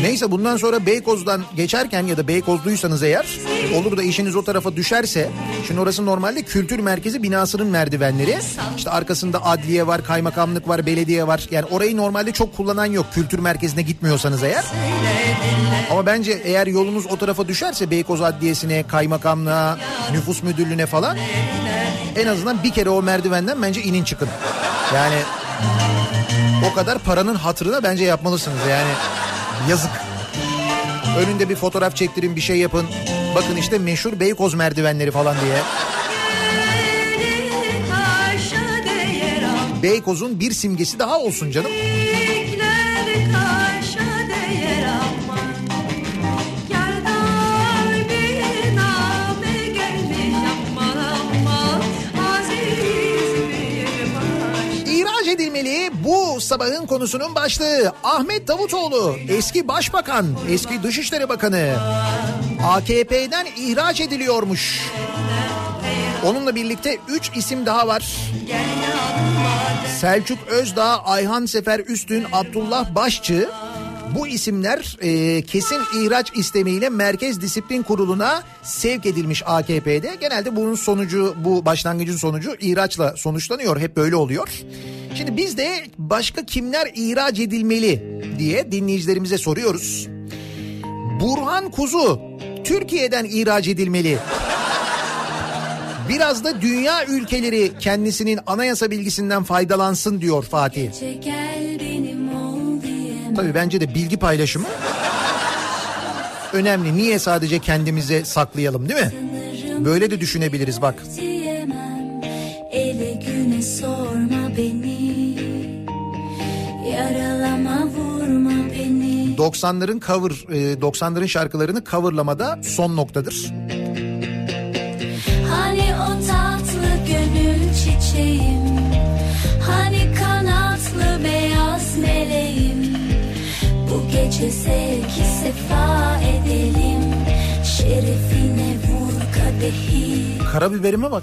Neyse, bundan sonra Beykoz'dan geçerken ya da Beykozluysanız eğer, olur da işiniz o tarafa düşerse, şimdi orası normalde kültür merkezi binasının merdivenleri, işte arkasında adliye var, kaymakamlık var, belediye var, yani orayı normalde çok kullanan yok kültür merkezine gitmiyorsanız eğer. Ama bence eğer yolunuz o tarafa düşerse, Beykoz Adliyesi'ne, kaymakamlığa, nüfus müdürlüğüne falan, en azından bir kere o merdivenden bence inin çıkın. Yani o kadar paranın hatırına bence yapmalısınız yani. Yazık. Önünde bir fotoğraf çektirin, bir şey yapın. Bakın işte meşhur Beykoz merdivenleri falan diye. Beykoz'un bir simgesi daha olsun canım. Bu sabahın konusunun başlığı. Ahmet Davutoğlu, eski başbakan, eski Dışişleri Bakanı A K P'den ihraç ediliyormuş. Onunla birlikte üç isim daha var. Selçuk Özdağ, Ayhan Sefer Üstün, Abdullah Başçı Bu isimler e, kesin ihraç istemiyle Merkez Disiplin Kurulu'na sevk edilmiş A K P'de. Genelde bunun sonucu, bu başlangıcın sonucu ihraçla sonuçlanıyor. Hep böyle oluyor. Şimdi biz de başka kimler ihraç edilmeli diye dinleyicilerimize soruyoruz. Burhan Kuzu Türkiye'den ihraç edilmeli. Biraz da dünya ülkeleri kendisinin anayasa bilgisinden faydalansın diyor Fatih. Tabii bence de bilgi paylaşımı önemli. Niye sadece kendimize saklayalım, değil mi? Böyle de düşünebiliriz bak. Ele güne sorma beni. Yaralama vurma beni. doksanların cover, doksanların şarkılarını coverlamada son noktadır. Hani o tatlı gönül çiçeğim, hani kanatlı beyaz meleğim, bu gece sevki sefa edelim, şerefine vur kadehi. Karabiberime bak.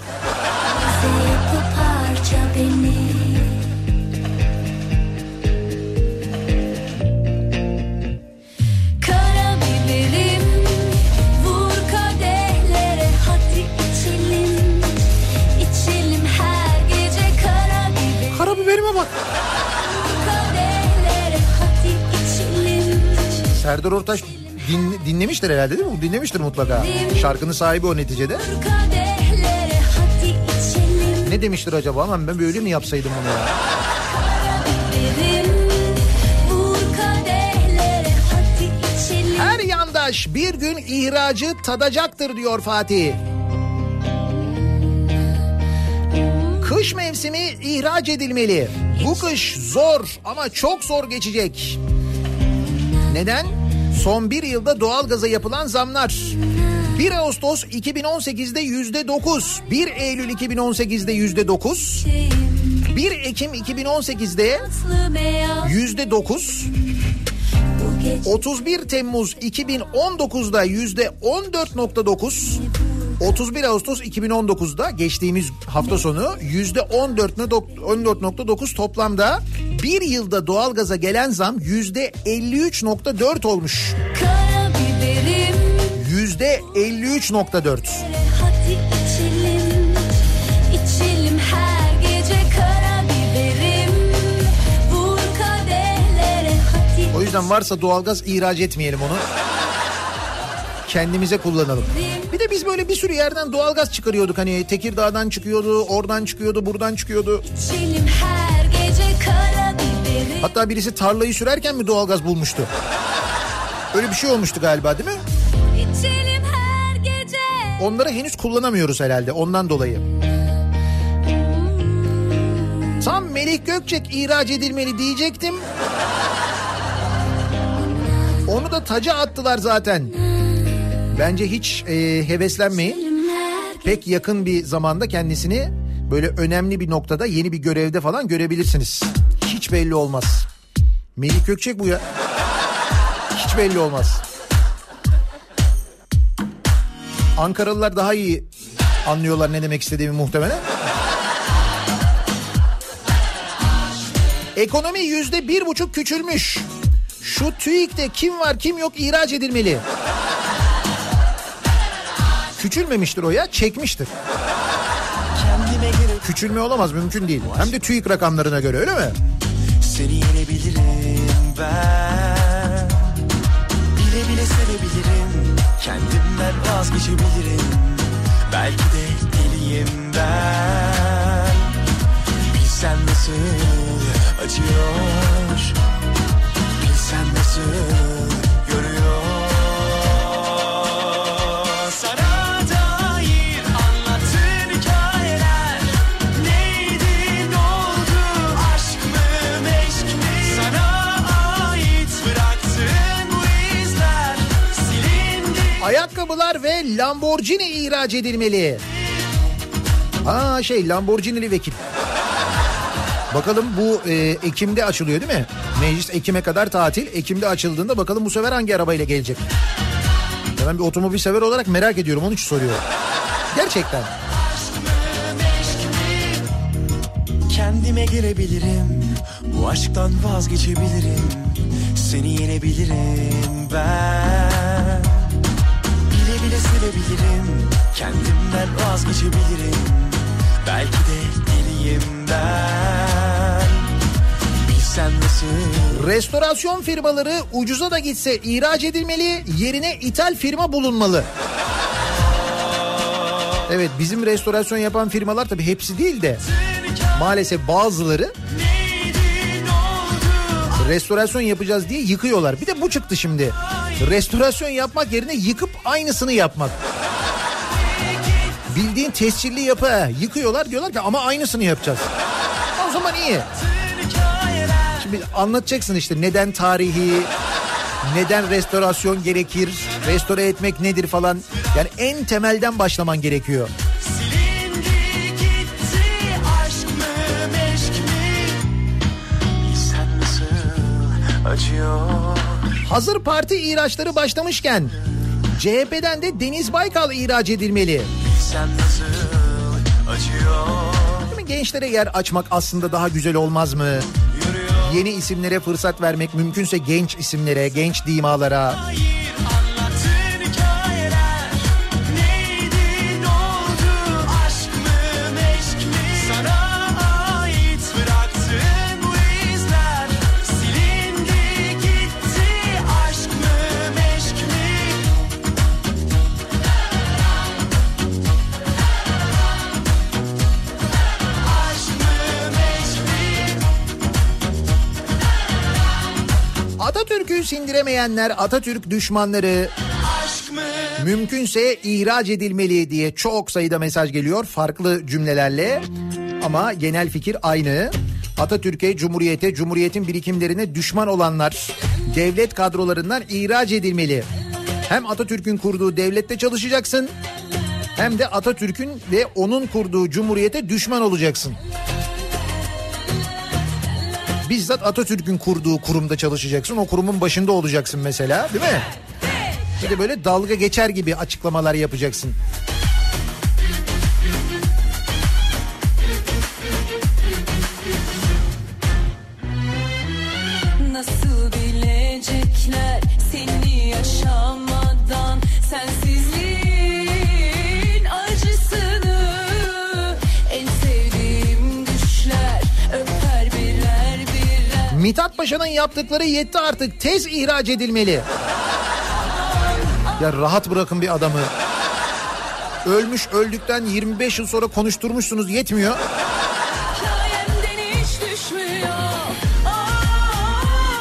Bize koparça beni. Serdar Ortaç din, dinlemiştir herhalde, değil mi? Dinlemiştir mutlaka. Şarkının sahibi o neticede. Ne demiştir acaba? Aman ben böyle mi yapsaydım bunu ya? Her yandaş bir gün ihracı tadacaktır diyor Fatih. Kış mevsimi ihraç edilmeli. Bu kış zor ama çok zor geçecek. Neden? Son bir yılda doğalgaza yapılan zamlar. bir Ağustos iki bin on sekiz'de yüzde dokuz, bir Eylül iki bin on sekiz'de yüzde dokuz, bir Ekim iki bin on sekiz'de yüzde dokuz, otuz bir Temmuz iki bin on dokuz'da yüzde on dört nokta dokuz, otuz bir Ağustos iki bin on dokuz'da geçtiğimiz hafta sonu yüzde on dört nokta dokuz toplamda bir yılda doğalgaza gelen zam yüzde elli üç nokta dört olmuş. yüzde elli üç nokta dört. O yüzden varsa doğalgaz ihraç etmeyelim onu. Kendimize kullanalım. Bir de biz böyle bir sürü yerden doğalgaz çıkarıyorduk. Hani Tekirdağ'dan çıkıyordu, oradan çıkıyordu, buradan çıkıyordu. Hatta birisi tarlayı sürerken mi doğalgaz bulmuştu? Öyle bir şey olmuştu galiba, değil mi? Onları henüz kullanamıyoruz herhalde ondan dolayı. Tam Melih Gökçek ihraç edilmeli diyecektim. Onu da taca attılar zaten. Bence hiç e, heveslenmeyin. Pek yakın bir zamanda kendisini böyle önemli bir noktada, yeni bir görevde falan görebilirsiniz. Hiç belli olmaz. Melih Gökçek bu ya. Hiç belli olmaz. Ankaralılar daha iyi anlıyorlar ne demek istediğimi muhtemelen. Ekonomi yüzde bir buçuk küçülmüş. Şu TÜİK'te kim var kim yok ihraç edilmeli. Küçülmemiştir o ya, çekmiştir. Küçülme olamaz, mümkün değil. Hem de TÜİK rakamlarına göre, öyle mi? Seni yenebilirim ben. Bile bile sevebilirim. Kendimden vazgeçebilirim. Belki de deliyim ben. Bilsen nasıl acıyor. Bilsen nasıl görüyor. Ayakkabılar ve Lamborghini ihraç edilmeli. Aa şey Lamborghini'li vekil. Bakalım bu e, Ekim'de açılıyor değil mi? Meclis Ekim'e kadar tatil. Ekim'de açıldığında bakalım bu sefer hangi arabayla gelecek? Ya ben bir otomobil sever olarak merak ediyorum, onun için soruyorum. Gerçekten. Kendime girebilirim. Bu aşktan vazgeçebilirim. seni yenebilirim ben. Bile bile sevebilirim, kendimden vazgeçebilirim. Belki de deliyim ben. Bilsen nasıl. Restorasyon firmaları ucuza da gitse ihraç edilmeli, yerine ithal firma bulunmalı. Evet, bizim restorasyon yapan firmalar tabii hepsi değil de maalesef bazıları restorasyon yapacağız diye yıkıyorlar. Bir de bu çıktı şimdi. Restorasyon yapmak yerine yıkıp aynısını yapmak. Bildiğin tescilli yapı yıkıyorlar, diyorlar ki ama aynısını yapacağız. O zaman iyi. Şimdi anlatacaksın işte neden tarihi, neden restorasyon gerekir, restore etmek nedir falan. Yani en temelden başlaman gerekiyor. Hazır parti ihraçları başlamışken C H P'den de Deniz Baykal ihraç edilmeli. Gençlere yer açmak aslında daha güzel olmaz mı? Yeni isimlere fırsat vermek, mümkünse genç isimlere, genç dimalara. Atatürk'ü sindiremeyenler, Atatürk düşmanları mümkünse ihraç edilmeli diye çok sayıda mesaj geliyor farklı cümlelerle. Ama genel fikir aynı. Atatürk'e, Cumhuriyet'e, Cumhuriyet'in birikimlerine düşman olanlar devlet kadrolarından ihraç edilmeli. Hem Atatürk'ün kurduğu devlette çalışacaksın, hem de Atatürk'ün ve onun kurduğu Cumhuriyet'e düşman olacaksın. Bizzat Atatürk'ün kurduğu kurumda çalışacaksın. O kurumun başında olacaksın mesela, değil mi? Bir de böyle dalga geçer gibi açıklamalar yapacaksın. Nasıl bilecekler seni yaşamadan, sensizliğin acısını en sevdiğim güçler öper. Mithat Paşa'nın yaptıkları yetti artık. Tez ihraç edilmeli. Ya rahat bırakın bir adamı. Ölmüş, öldükten yirmi beş yıl sonra konuşturmuşsunuz, yetmiyor.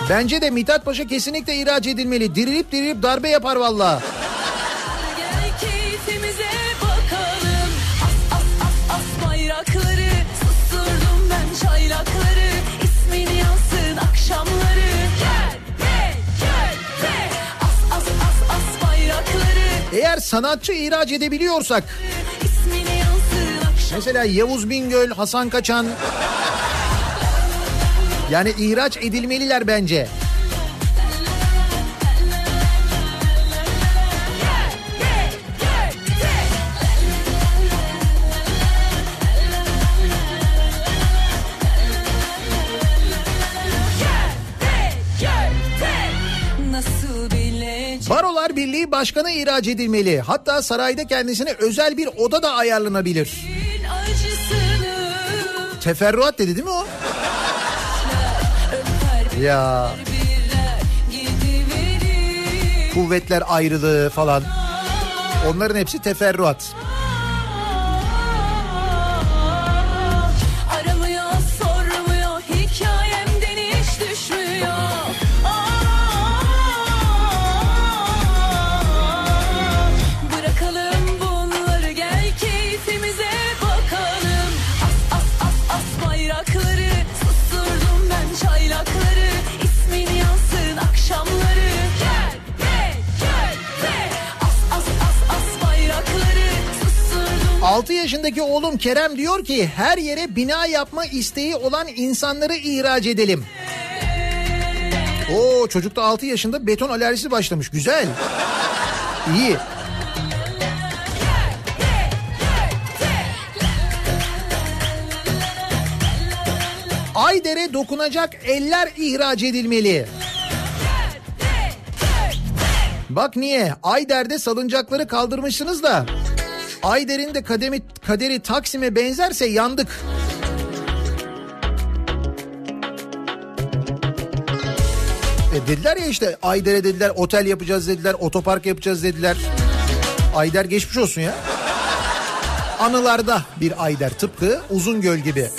Bence de Mithat Paşa kesinlikle ihraç edilmeli. Dirilip dirilip darbe yapar vallahi. Eğer sanatçı ihraç edebiliyorsak, mesela Yavuz Bingöl, Hasan Kaçan, yani ihraç edilmeliler bence. Barolar Birliği Başkanı ihraç edilmeli. Hatta sarayda kendisine özel bir oda da ayarlanabilir. Teferruat dedi değil mi o? Ya. Kuvvetler ayrılığı falan. Onların hepsi teferruat. altı yaşındaki oğlum Kerem diyor ki her yere bina yapma isteği olan insanları ihraç edelim. Oo, çocuk da altı yaşında beton alerjisi başlamış. Güzel. İyi. Ayder'e dokunacak eller ihraç edilmeli. Bak niye? Ayder'de salıncakları kaldırmışsınız da Ayder'in de kaderi, kaderi Taksim'e benzerse yandık. E dediler ya işte Ayder'e dediler otel yapacağız dediler, otopark yapacağız dediler. Ayder geçmiş olsun ya. Anılarda bir Ayder, tıpkı Uzungöl gibi.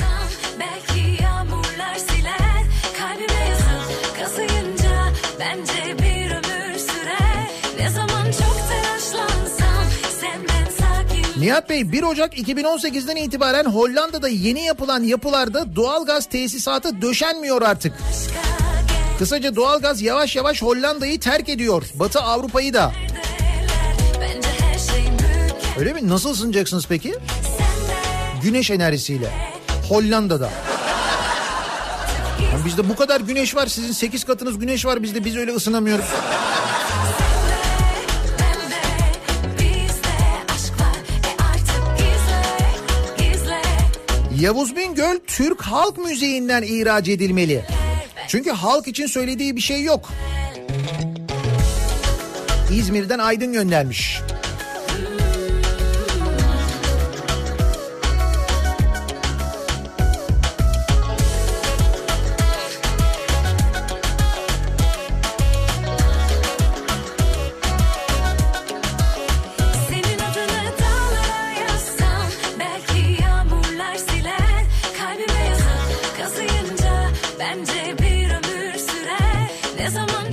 Nihat Bey, bir Ocak iki bin on sekizden itibaren Hollanda'da yeni yapılan yapılarda doğalgaz tesisatı döşenmiyor artık. Kısaca doğalgaz yavaş yavaş Hollanda'yı terk ediyor. Batı Avrupa'yı da. Öyle mi? Nasıl ısınacaksınız peki? Güneş enerjisiyle. Hollanda'da. Yani bizde bu kadar güneş var. Sizin sekiz katınız güneş var. Bizde biz öyle ısınamıyoruz. Yavuz Bingöl Türk Halk Müziği'nden ihraç edilmeli. Çünkü halk için söylediği bir şey yok. İzmir'den Aydın göndermiş.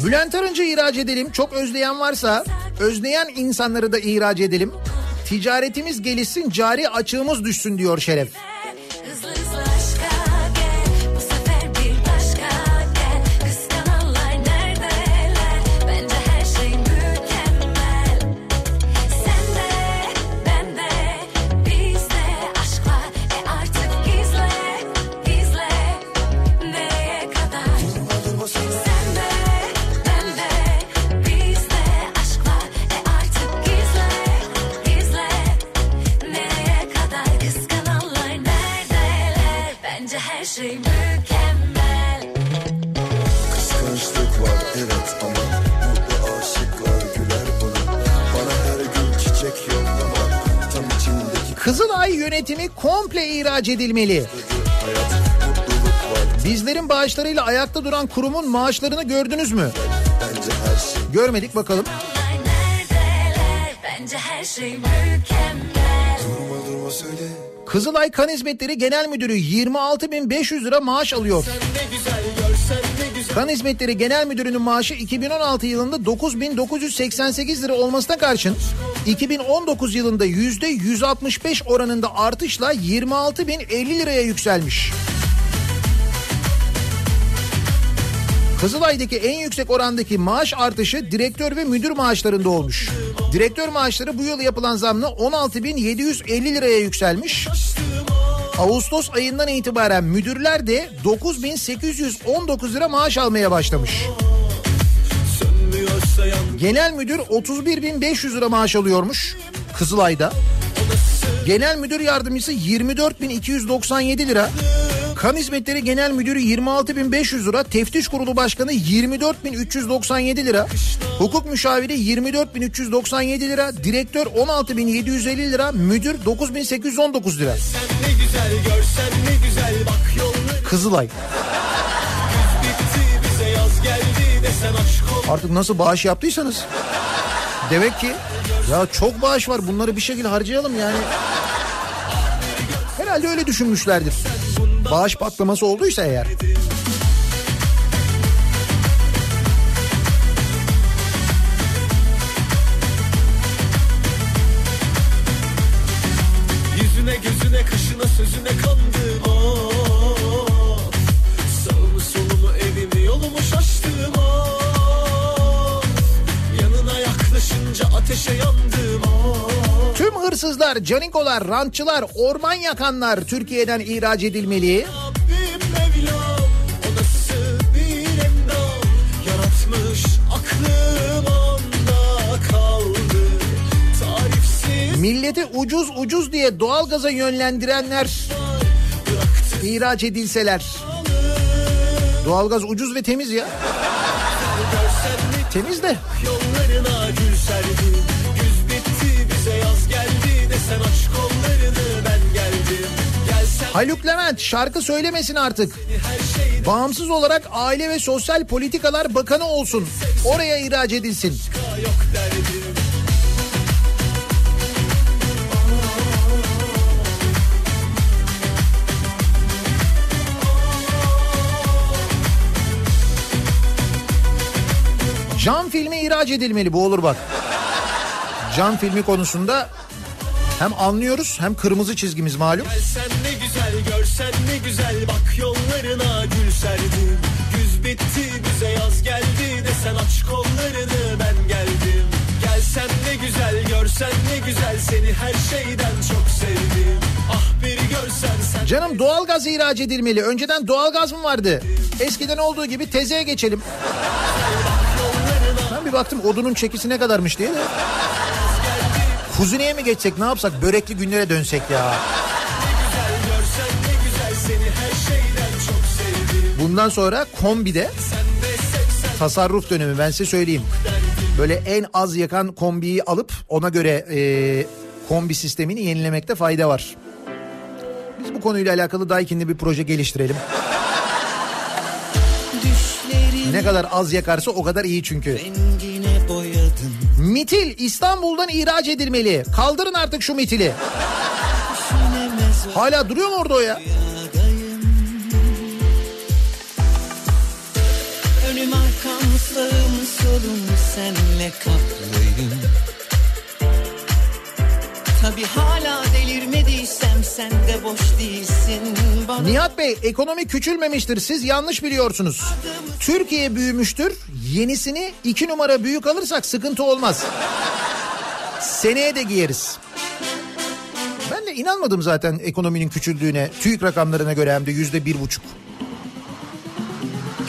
Bülent Arıncı ihraç edelim. Çok özleyen varsa özleyen insanları da ihraç edelim. Ticaretimiz gelişsin, cari açığımız düşsün diyor Şeref. Kızılay yönetimi komple ihraç edilmeli. Bizlerin bağışlarıyla ayakta duran kurumun maaşlarını gördünüz mü? Görmedik, bakalım. Kızılay Kan Hizmetleri Genel Müdürü yirmi altı bin beş yüz lira maaş alıyor. Kan Hizmetleri Genel Müdürü'nün maaşı iki bin on altı yılında dokuz bin dokuz yüz seksen sekiz lira olmasına karşın iki bin on dokuz yılında yüzde yüz altmış beş oranında artışla yirmi altı bin elli liraya yükselmiş. Kızılay'daki en yüksek orandaki maaş artışı direktör ve müdür maaşlarında olmuş. Direktör maaşları bu yıl yapılan zamla on altı bin yedi yüz elli liraya yükselmiş. Ağustos ayından itibaren müdürler de dokuz bin sekiz yüz on dokuz lira maaş almaya başlamış. Genel müdür otuz bir bin beş yüz lira maaş alıyormuş Kızılay'da. Genel müdür yardımcısı yirmi dört bin iki yüz doksan yedi lira. Kan Hizmetleri Genel Müdürü yirmi altı bin beş yüz lira, Teftiş Kurulu Başkanı yirmi dört bin üç yüz doksan yedi lira, Hukuk Müşaviri yirmi dört bin üç yüz doksan yedi lira, Direktör on altı bin yedi yüz elli lira, Müdür dokuz bin sekiz yüz on dokuz lira. Kızılay. Artık nasıl bağış yaptıysanız demek ki ya çok bağış var, bunları bir şekilde harcayalım yani. Herhalde öyle düşünmüşlerdir. Bağış patlaması olduysa eğer. Yüzüne gözüne kışına sözüne kandım ah. Sağımı solumu evimi yolumu şaştım ah. Yanına yaklaşınca ateşe yandım ah. Tüm hırsızlar, canikolar, rantçılar, orman yakanlar Türkiye'den ihraç edilmeli. Milleti ucuz ucuz diye doğalgaza yönlendirenler ihraç edilseler. Doğalgaz ucuz ve temiz ya. Temiz de. serdi. Güz bitti bize yaz geldi, desen aç kollarını ben geldim. Haluk Levent şarkı söylemesin artık. Bağımsız olarak Aile ve Sosyal Politikalar Bakanı olsun. Oraya ihraç edilsin. Can filmi ihraç edilmeli, bu olur bak. Can filmi konusunda hem anlıyoruz hem kırmızı çizgimiz malum. Gelsen ne güzel, görsen ne güzel, bak yollarına gül serdim. Güz bitti bize yaz geldi, desen aç kollarını ben geldim. Gelsen ne güzel, görsen ne güzel, seni her şeyden çok sevdim. Ah bir görsen sen... Canım doğalgaz ihraç edilmeli. Önceden doğalgaz mı vardı? Eskiden olduğu gibi tezeye geçelim. Ben bir baktım odunun çekisi ne kadarmış diye de. Kuzune'ye mi geçsek, ne yapsak, börekli günlere dönsek ya. Bundan sonra kombide tasarruf dönemi, ben size söyleyeyim. Böyle en az yakan kombiyi alıp ona göre e, kombi sistemini yenilemekte fayda var. Biz bu konuyla alakalı Daikin'de bir proje geliştirelim. Ne kadar az yakarsa o kadar iyi çünkü. Mitil İstanbul'dan ihraç edilmeli. Kaldırın artık şu mitili. Hala duruyor mu orada o ya? Önüm arkam sağım solum senle kaplıyım. Tabii hala delirmediysem sen de boş değilsin bana. Nihat Bey, ekonomi küçülmemiştir, siz yanlış biliyorsunuz. Adım... Türkiye büyümüştür, yenisini iki numara büyük alırsak sıkıntı olmaz. Seneye de giyeriz. Ben de inanmadım zaten ekonominin küçüldüğüne, TÜİK rakamlarına göre hem de yüzde bir buçuk.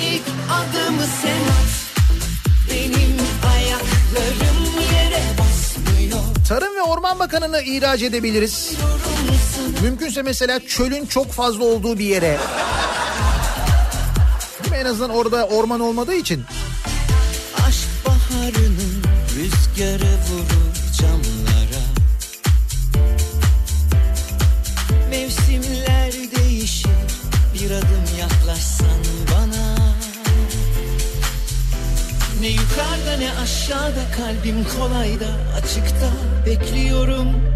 İlk adımı sen at, benim ayaklarım yere basmıyor. Tarım ve Orman Bakanı'nı ihraç edebiliriz. Mümkünse mesela çölün çok fazla olduğu bir yere. En azından orada orman olmadığı için. Aşk baharının rüzgarı vurur camlara. Mevsimler değişir, bir adım yaklaşsan bana. Ne yukarıda ne aşağıda, kalbim kolayda açıkta bekliyorum.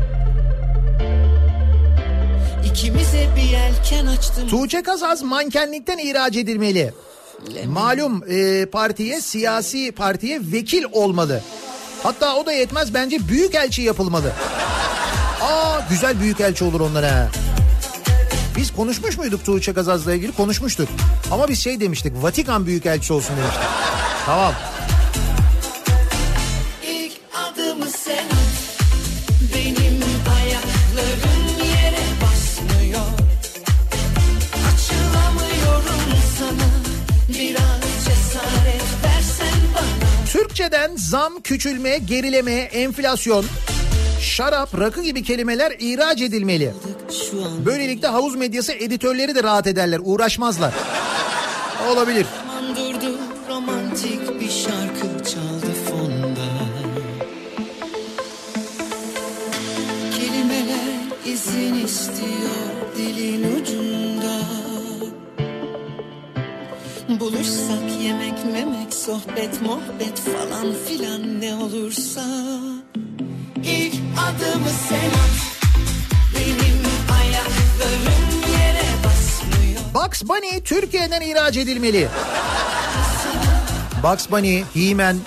Tuğçe Kazaz mankenlikten ihraç edilmeli. Malum e, partiye, siyasi partiye vekil olmalı. Hatta o da yetmez, bence büyükelçi yapılmalı. Aa güzel, büyükelçi olur onlara. Biz konuşmuş muyduk Tuğçe Kazaz'la ilgili? Konuşmuştuk. Ama biz şey demiştik, Vatikan büyükelçisi olsun demiştik. Tamam. Türkçeden zam, küçülme, gerileme, enflasyon, şarap, rakı gibi kelimeler ihraç edilmeli. Böylelikle havuz medyası editörleri de rahat ederler, uğraşmazlar. Olabilir. Durdu, romantik bir şarkı çaldı fonda. Kelimeler izin istiyor dilin ucunda. Buluşsak yemek memek, sohbet muhabbet falan filan ne olursa. İlk adımı sen at, benim ayaklarım yere basmıyor. Bugs Bunny Türkiye'den ihraç edilmeli. Bugs Bunny, He-Man,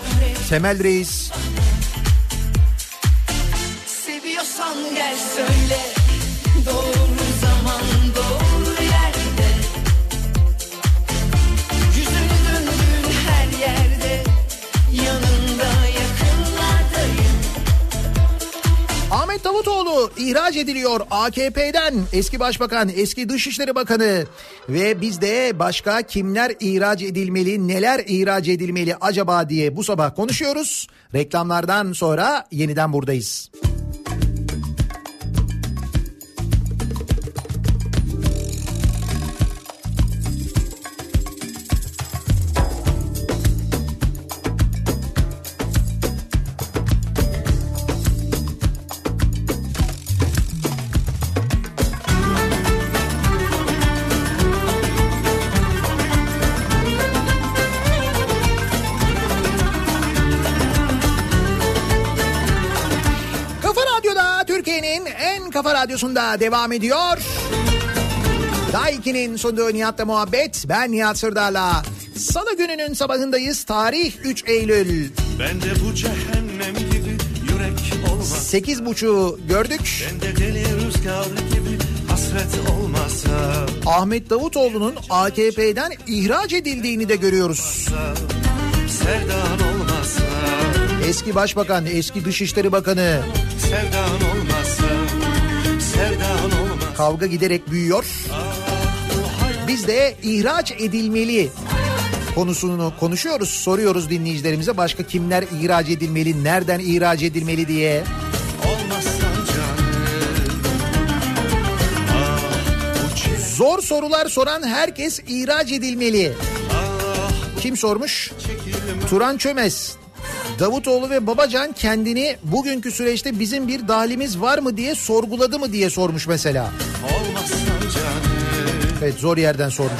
Temel Reis. Seviyorsan gel söyle, doğru zaman doğru. Ahmet Davutoğlu ihraç ediliyor A K P'den. Eski Başbakan, eski Dışişleri Bakanı ve biz de başka kimler ihraç edilmeli, neler ihraç edilmeli acaba diye bu sabah konuşuyoruz. Reklamlardan sonra yeniden buradayız. Türkiye'nin en kafa radyosunda devam ediyor. Daiki'nin sunduğu Nihat'la Muhabbet. Ben Nihat Sırdar'la. Salı gününün sabahındayız. Tarih üç Eylül. Ben de bu cehennem gibi yürek olmaz. sekiz buçuğu gördük. Ben de deli rüzgar gibi hasret olmasa. Ahmet Davutoğlu'nun A K P'den ihraç edildiğini de görüyoruz. Sevdan olmasa. Eski başbakan, eski dışişleri bakanı. Sevdan olmasa. Sevdan olmasa. Kavga giderek büyüyor. Biz de ihraç edilmeli konusunu konuşuyoruz, soruyoruz dinleyicilerimize. Başka kimler ihraç edilmeli, nereden ihraç edilmeli diye. Zor sorular soran herkes ihraç edilmeli. Kim sormuş? Turan Çömez. Davutoğlu ve Babacan kendini bugünkü süreçte bizim bir dahilimiz var mı diye sorguladı mı diye sormuş mesela. Evet, zor yerden sormuş.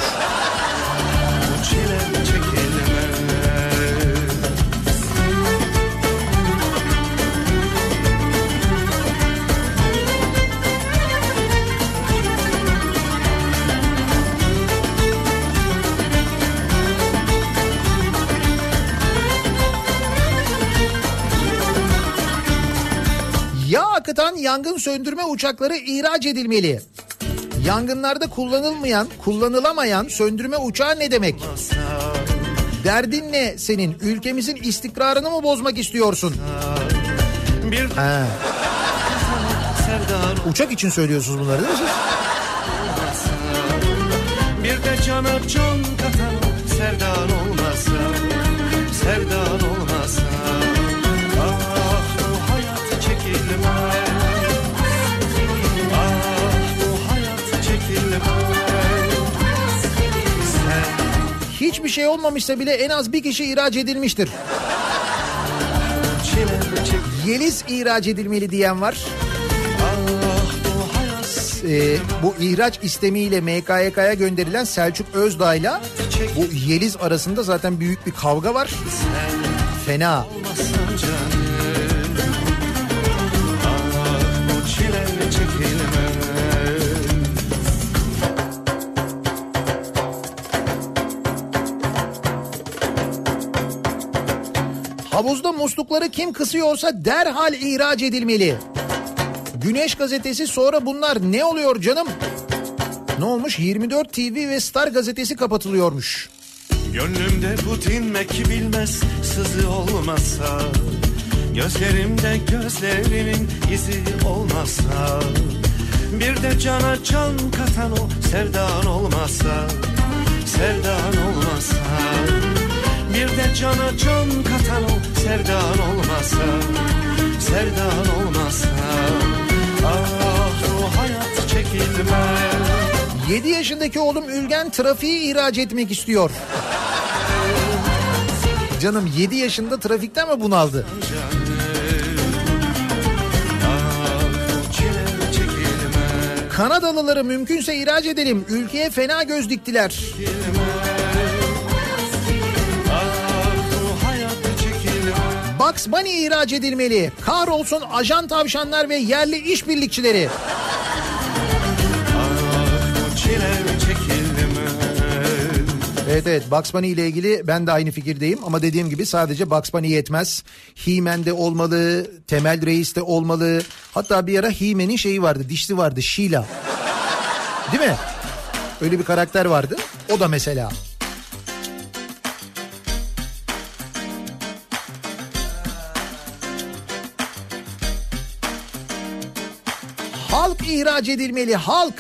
Akıtan yangın söndürme uçakları ihraç edilmeli. Yangınlarda kullanılmayan, kullanılamayan söndürme uçağı ne demek? Derdin ne senin? Ülkemizin istikrarını mı bozmak istiyorsun? Ha. Uçak için söylüyorsunuz bunları değil mi? Bir de cana can katan sevdan olmasa, sevdan olmasa. Hiçbir şey olmamışsa bile en az bir kişi ihraç edilmiştir. Yeliz ihraç edilmeli diyen var. Ee, bu ihraç istemiyle M K Y K'ya gönderilen Selçuk Özdağ'la bu Yeliz arasında zaten büyük bir kavga var. Fena. Havuzda muslukları kim kısıyorsa derhal ihraç edilmeli. Güneş gazetesi sonra bunlar ne oluyor canım? Ne olmuş? yirmi dört TV ve Star gazetesi kapatılıyormuş. Gönlümde Putin'mek bilmez sızı olmasa. Gözlerimde gözlerinin izi olmasa. Bir de cana can katan o sevdan olmasa. Sevdan olmasa. Bir de cana can katan o sevdan olmasa, sevdan olmasa. Ah bu hayat çekilmez. yedi yaşındaki oğlum Ülgen trafiği ihraç etmek istiyor. Canım yedi yaşında trafikten mi bunaldı? Kanadalıları mümkünse ihraç edelim. Ülkeye fena göz diktiler. Bugs Bunny ihraç edilmeli. Kahrolsun ajan tavşanlar ve yerli işbirlikçileri. Evet evet, Bugs Bunny ile ilgili ben de aynı fikirdeyim ama dediğim gibi sadece Bugs Bunny yetmez. He-Man'de olmalı, Temel Reis'te olmalı. Hatta bir ara He-Man'in şeyi vardı, dişli vardı, Sheila. Değil mi? Öyle bir karakter vardı. O da mesela. Halk ihraç edilmeli, halk.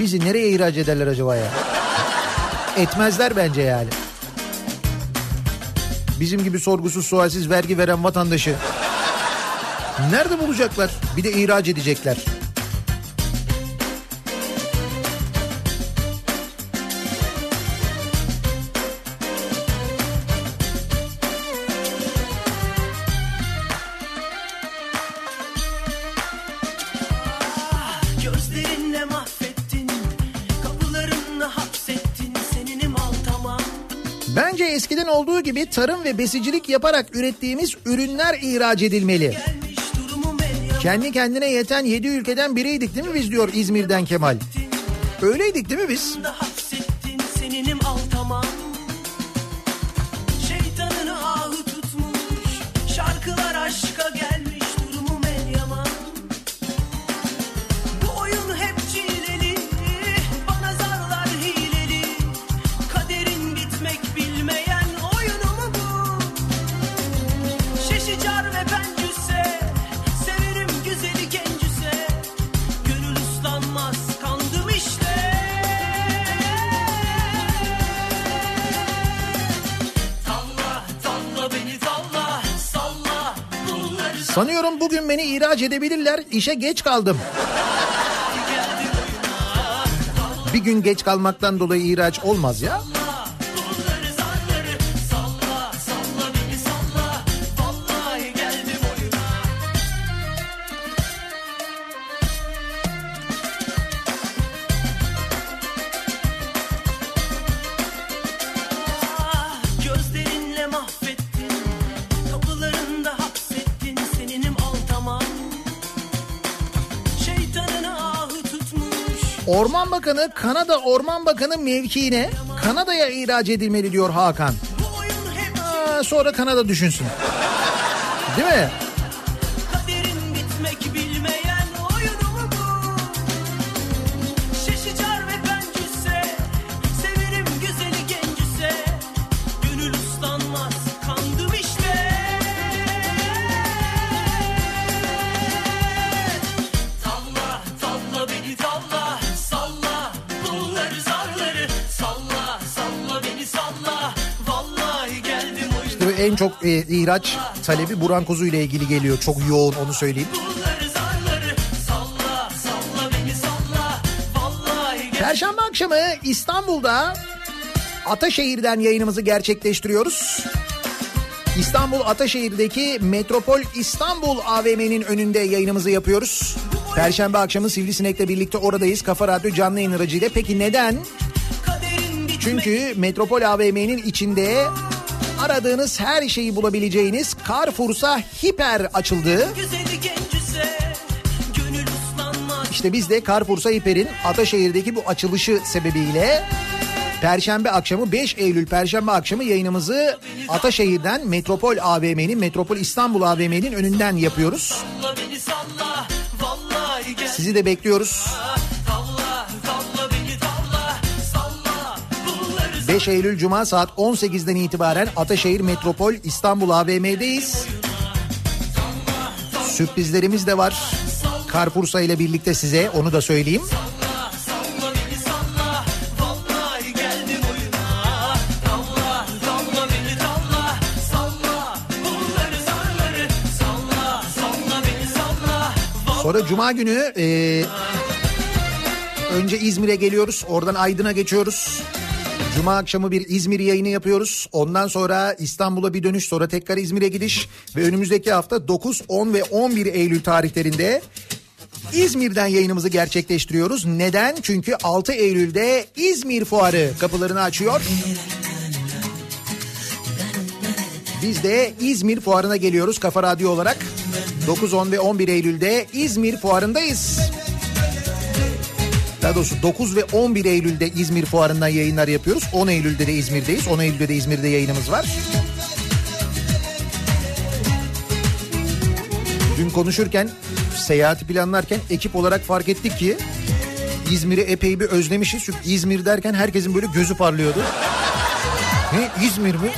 Bizi nereye ihraç ederler acaba ya? Etmezler bence yani. Bizim gibi sorgusuz sualsiz vergi veren vatandaşı nerede bulacaklar? Bir de ihraç edecekler. Eskiden olduğu gibi tarım ve besicilik yaparak ürettiğimiz ürünler ihraç edilmeli. Kendi kendine yeten yedi ülkeden biriydik değil mi biz, diyor İzmir'den Kemal. Öyleydik değil mi biz? Sanıyorum bugün beni ihraç edebilirler. İşe geç kaldım. Bir gün geç kalmaktan dolayı ihraç olmaz ya. Orman Bakanı, Kanada Orman Bakanı mevkiine Kanada'ya ihraç edilmeli diyor Hakan. Aa, sonra Kanada düşünsün. Değil mi? En çok e, ihraç talebi Burhan Kuzu ile ilgili geliyor. Çok yoğun, onu söyleyeyim. Perşembe akşamı İstanbul'da Ataşehir'den yayınımızı gerçekleştiriyoruz. İstanbul Ataşehir'deki Metropol İstanbul A V M'nin önünde yayınımızı yapıyoruz. Perşembe akşamı Sivrisinek'le birlikte oradayız. Kafa Radyo canlı yayın aracıyla. Peki neden? Çünkü Metropol A V M'nin içinde aradığınız her şeyi bulabileceğiniz CarrefourSA Hiper açıldı. İşte biz de CarrefourSA Hiper'in Ataşehir'deki bu açılışı sebebiyle Perşembe akşamı, beş Eylül Perşembe akşamı yayınımızı Ataşehir'den Metropol A V M'nin, Metropol İstanbul A V M'nin önünden yapıyoruz. Sizi de bekliyoruz. beş Eylül Cuma saat on sekizden itibaren Ataşehir Metropol İstanbul A V M'deyiz. Sürprizlerimiz de var. CarrefourSA ile birlikte size, onu da söyleyeyim. Sonra Cuma günü e, önce İzmir'e geliyoruz, oradan Aydın'a geçiyoruz. Cuma akşamı bir İzmir yayını yapıyoruz. Ondan sonra İstanbul'a bir dönüş, sonra tekrar İzmir'e gidiş ve önümüzdeki hafta dokuz, on ve on bir Eylül tarihlerinde İzmir'den yayınımızı gerçekleştiriyoruz. Neden? Çünkü altı Eylül'de İzmir Fuarı kapılarını açıyor. Biz de İzmir Fuarı'na geliyoruz Kafa Radyo olarak. dokuz, on ve on bir Eylül'de İzmir Fuarı'ndayız. Daha doğrusu dokuz ve on bir Eylül'de İzmir Fuarı'ndan yayınlar yapıyoruz. on Eylül'de de İzmir'deyiz. on Eylül'de de İzmir'de yayınımız var. Dün konuşurken, seyahati planlarken ekip olarak fark ettik ki İzmir'i epey bir özlemişiz. Çünkü İzmir derken herkesin böyle gözü parlıyordu. Ne İzmir mi?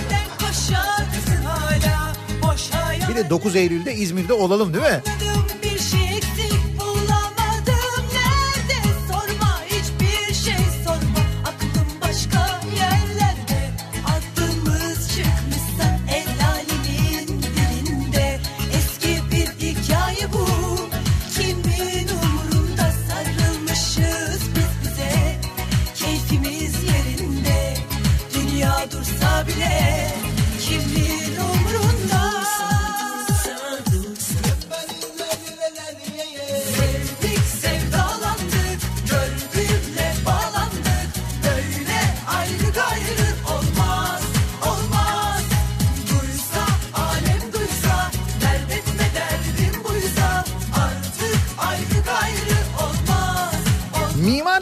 Bir de dokuz Eylül'de İzmir'de olalım değil mi?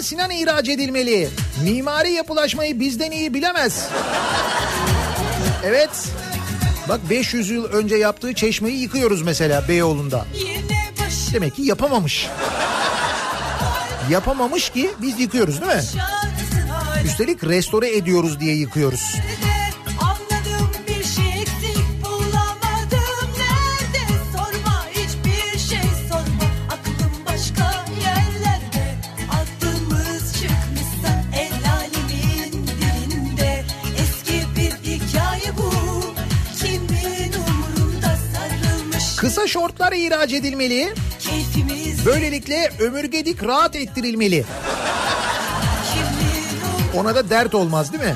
Mimar Sinan ihraç edilmeli. Mimari yapılaşmayı bizden iyi bilemez. Evet. Bak beş yüz yıl önce yaptığı çeşmeyi yıkıyoruz mesela Beyoğlu'nda. Demek ki yapamamış. Yapamamış ki biz yıkıyoruz değil mi? Üstelik restore ediyoruz diye yıkıyoruz. Kısa şortlar ihraç edilmeli. Böylelikle ömürgedik rahat ettirilmeli. Ona da dert olmaz değil mi?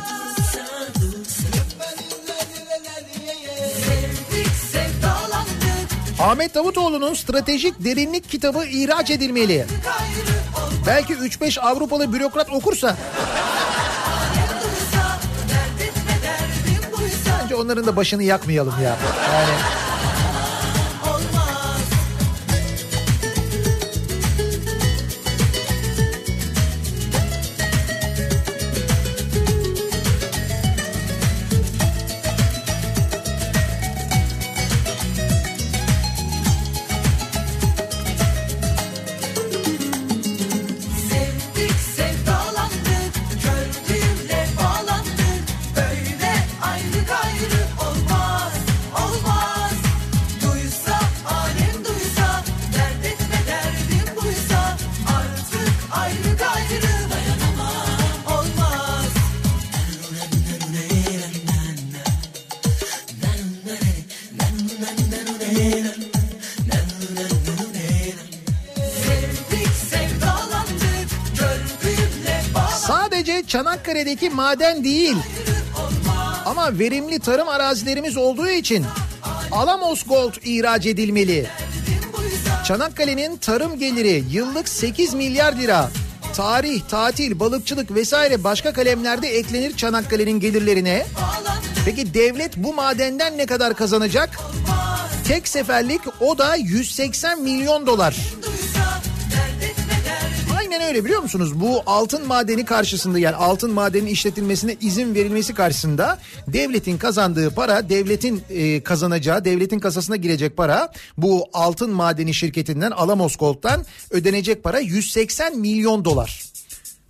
Ahmet Davutoğlu'nun Stratejik Derinlik kitabı ihraç edilmeli. Belki üç beş Avrupalı bürokrat okursa. Bence onların da başını yakmayalım ya. Yani... Çanakkale'deki maden değil ama verimli tarım arazilerimiz olduğu için Alamos Gold ihraç edilmeli. Çanakkale'nin tarım geliri yıllık sekiz milyar lira. Tarih, tatil, balıkçılık vesaire başka kalemlerde eklenir Çanakkale'nin gelirlerine. Peki devlet bu madenden ne kadar kazanacak? Tek seferlik o da yüz seksen milyon dolar. Öyle biliyor musunuz? Bu altın madeni karşısında, yani altın madeninin işletilmesine izin verilmesi karşısında devletin kazandığı para, devletin e, kazanacağı, devletin kasasına girecek para, bu altın madeni şirketinden Alamos Gold'dan ödenecek para yüz seksen milyon dolar.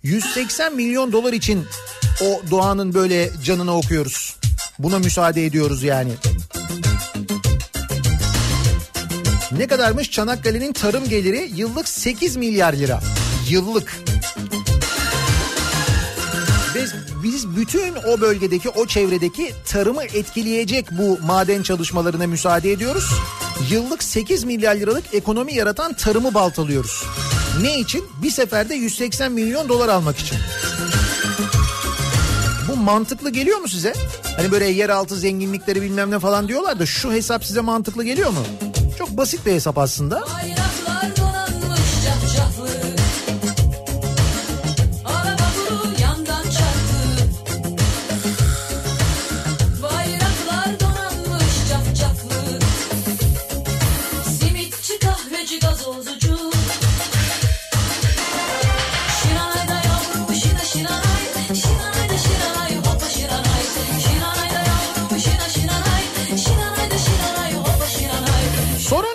yüz seksen milyon dolar için o doğanın böyle canına okuyoruz. Buna müsaade ediyoruz yani. Ne kadarmış? Çanakkale'nin tarım geliri yıllık sekiz milyar lira. Yıllık. Biz, biz bütün o bölgedeki, o çevredeki tarımı etkileyecek bu maden çalışmalarına müsaade ediyoruz. Yıllık sekiz milyar liralık ekonomi yaratan tarımı baltalıyoruz. Ne için? Bir seferde yüz seksen milyon dolar almak için. Bu mantıklı geliyor mu size? Hani böyle yeraltı zenginlikleri bilmem ne falan diyorlar da şu hesap size mantıklı geliyor mu? Çok basit bir hesap aslında.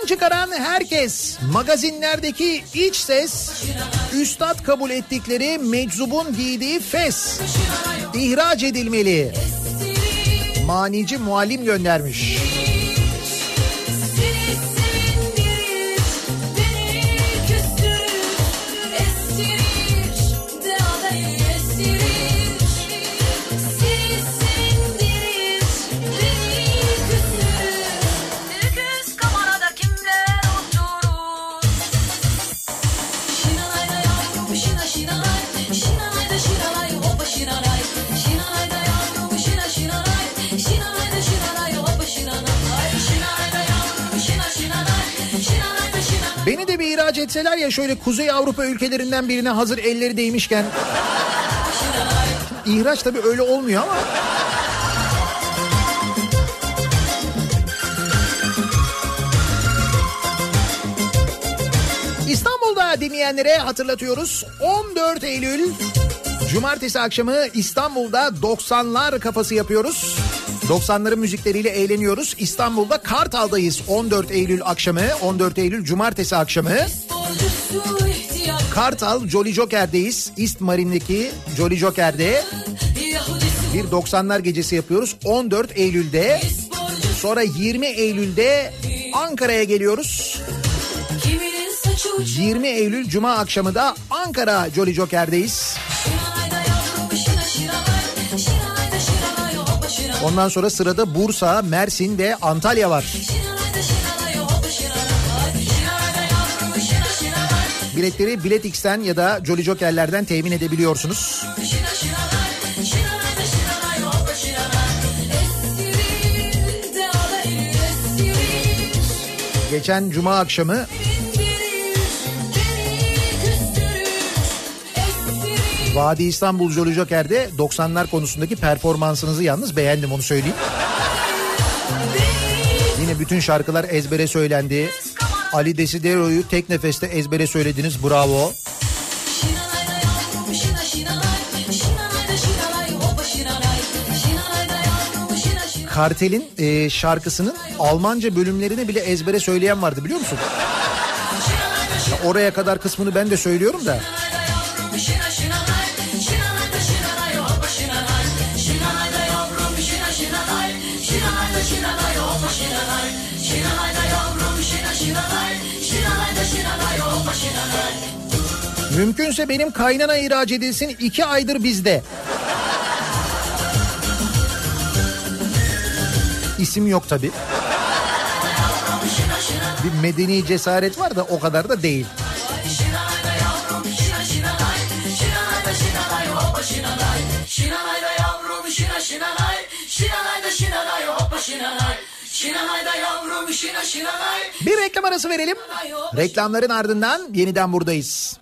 Çıkaran herkes, magazinlerdeki iç ses, üstad kabul ettikleri meczubun giydiği fes ihraç edilmeli. Manici muallim göndermiş. Beni de bir ihraç etseler ya, şöyle Kuzey Avrupa ülkelerinden birine hazır elleri değmişken. İhraç tabii öyle olmuyor ama. İstanbul'da hala demeyenlere hatırlatıyoruz. on dört Eylül Cumartesi akşamı İstanbul'da doksanlar kafası yapıyoruz. doksanların müzikleriyle eğleniyoruz. İstanbul'da Kartal'dayız on dört Eylül akşamı. on dört Eylül Cumartesi akşamı. Kartal Jolly Joker'deyiz. East Marine'deki Jolly Joker'de bir doksanlar gecesi yapıyoruz. on dört Eylül'de. Sonra yirmi Eylül'de Ankara'ya geliyoruz. yirmi Eylül Cuma akşamı da Ankara Jolly Joker'deyiz. Ondan sonra sırada Bursa, Mersin ve Antalya var. Biletleri Biletix'ten ya da Jolly Joker'lerden temin edebiliyorsunuz. Geçen Cuma akşamı Vadi İstanbul Jolly Joker'de doksanlar konusundaki performansınızı yalnız beğendim, onu söyleyeyim. Yine bütün şarkılar ezbere söylendi. Ali Desidero'yu tek nefeste ezbere söylediniz, bravo. Kartel'in e, şarkısının Almanca bölümlerini bile ezbere söyleyen vardı, biliyor musun? Ya oraya kadar kısmını ben de söylüyorum da. Mümkünse benim kaynana ihraç edilsin, iki aydır bizde. İsim yok tabii. Bir medeni cesaret var da o kadar da değil. Bir reklam arası verelim. Reklamların ardından yeniden buradayız.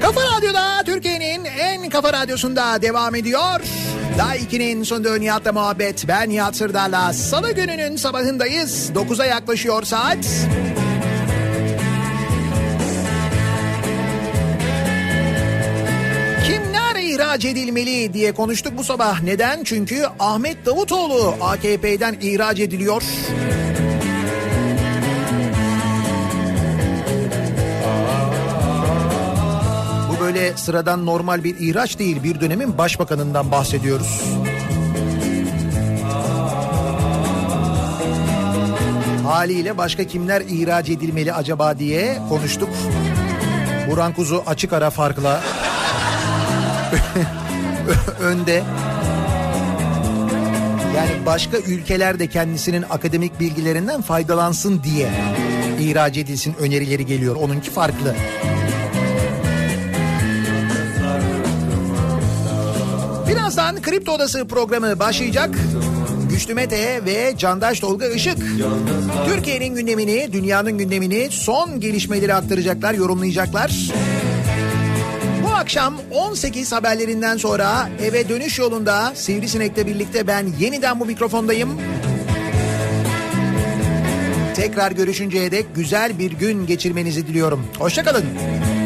Kafa Radyo'da Türkiye'nin en kafa radyosunda devam ediyor. Daha ikinin sonunda Nihat'la Muhabbet. Ben Nihat Sırdar'la Salı gününün sabahındayız. dokuza yaklaşıyor saat. İhraç edilmeli diye konuştuk bu sabah. Neden? Çünkü Ahmet Davutoğlu A K P'den ihraç ediliyor. Bu böyle sıradan normal bir ihraç değil. Bir dönemin başbakanından bahsediyoruz. Haliyle başka kimler ihraç edilmeli acaba diye konuştuk. Burhan Kuzu açık ara farkla önde. Yani başka ülkeler de kendisinin akademik bilgilerinden faydalansın diye ihraç edilsin önerileri geliyor. Onunki farklı. Birazdan Kripto Odası programı başlayacak. Güçlü Mete ve Candaş Tolga Işık Türkiye'nin gündemini, dünyanın gündemini, son gelişmeleri aktaracaklar, yorumlayacaklar. Akşam on sekiz haberlerinden sonra eve dönüş yolunda Sivrisinek'le birlikte ben yeniden bu mikrofondayım. Tekrar görüşünceye dek güzel bir gün geçirmenizi diliyorum. Hoşça kalın.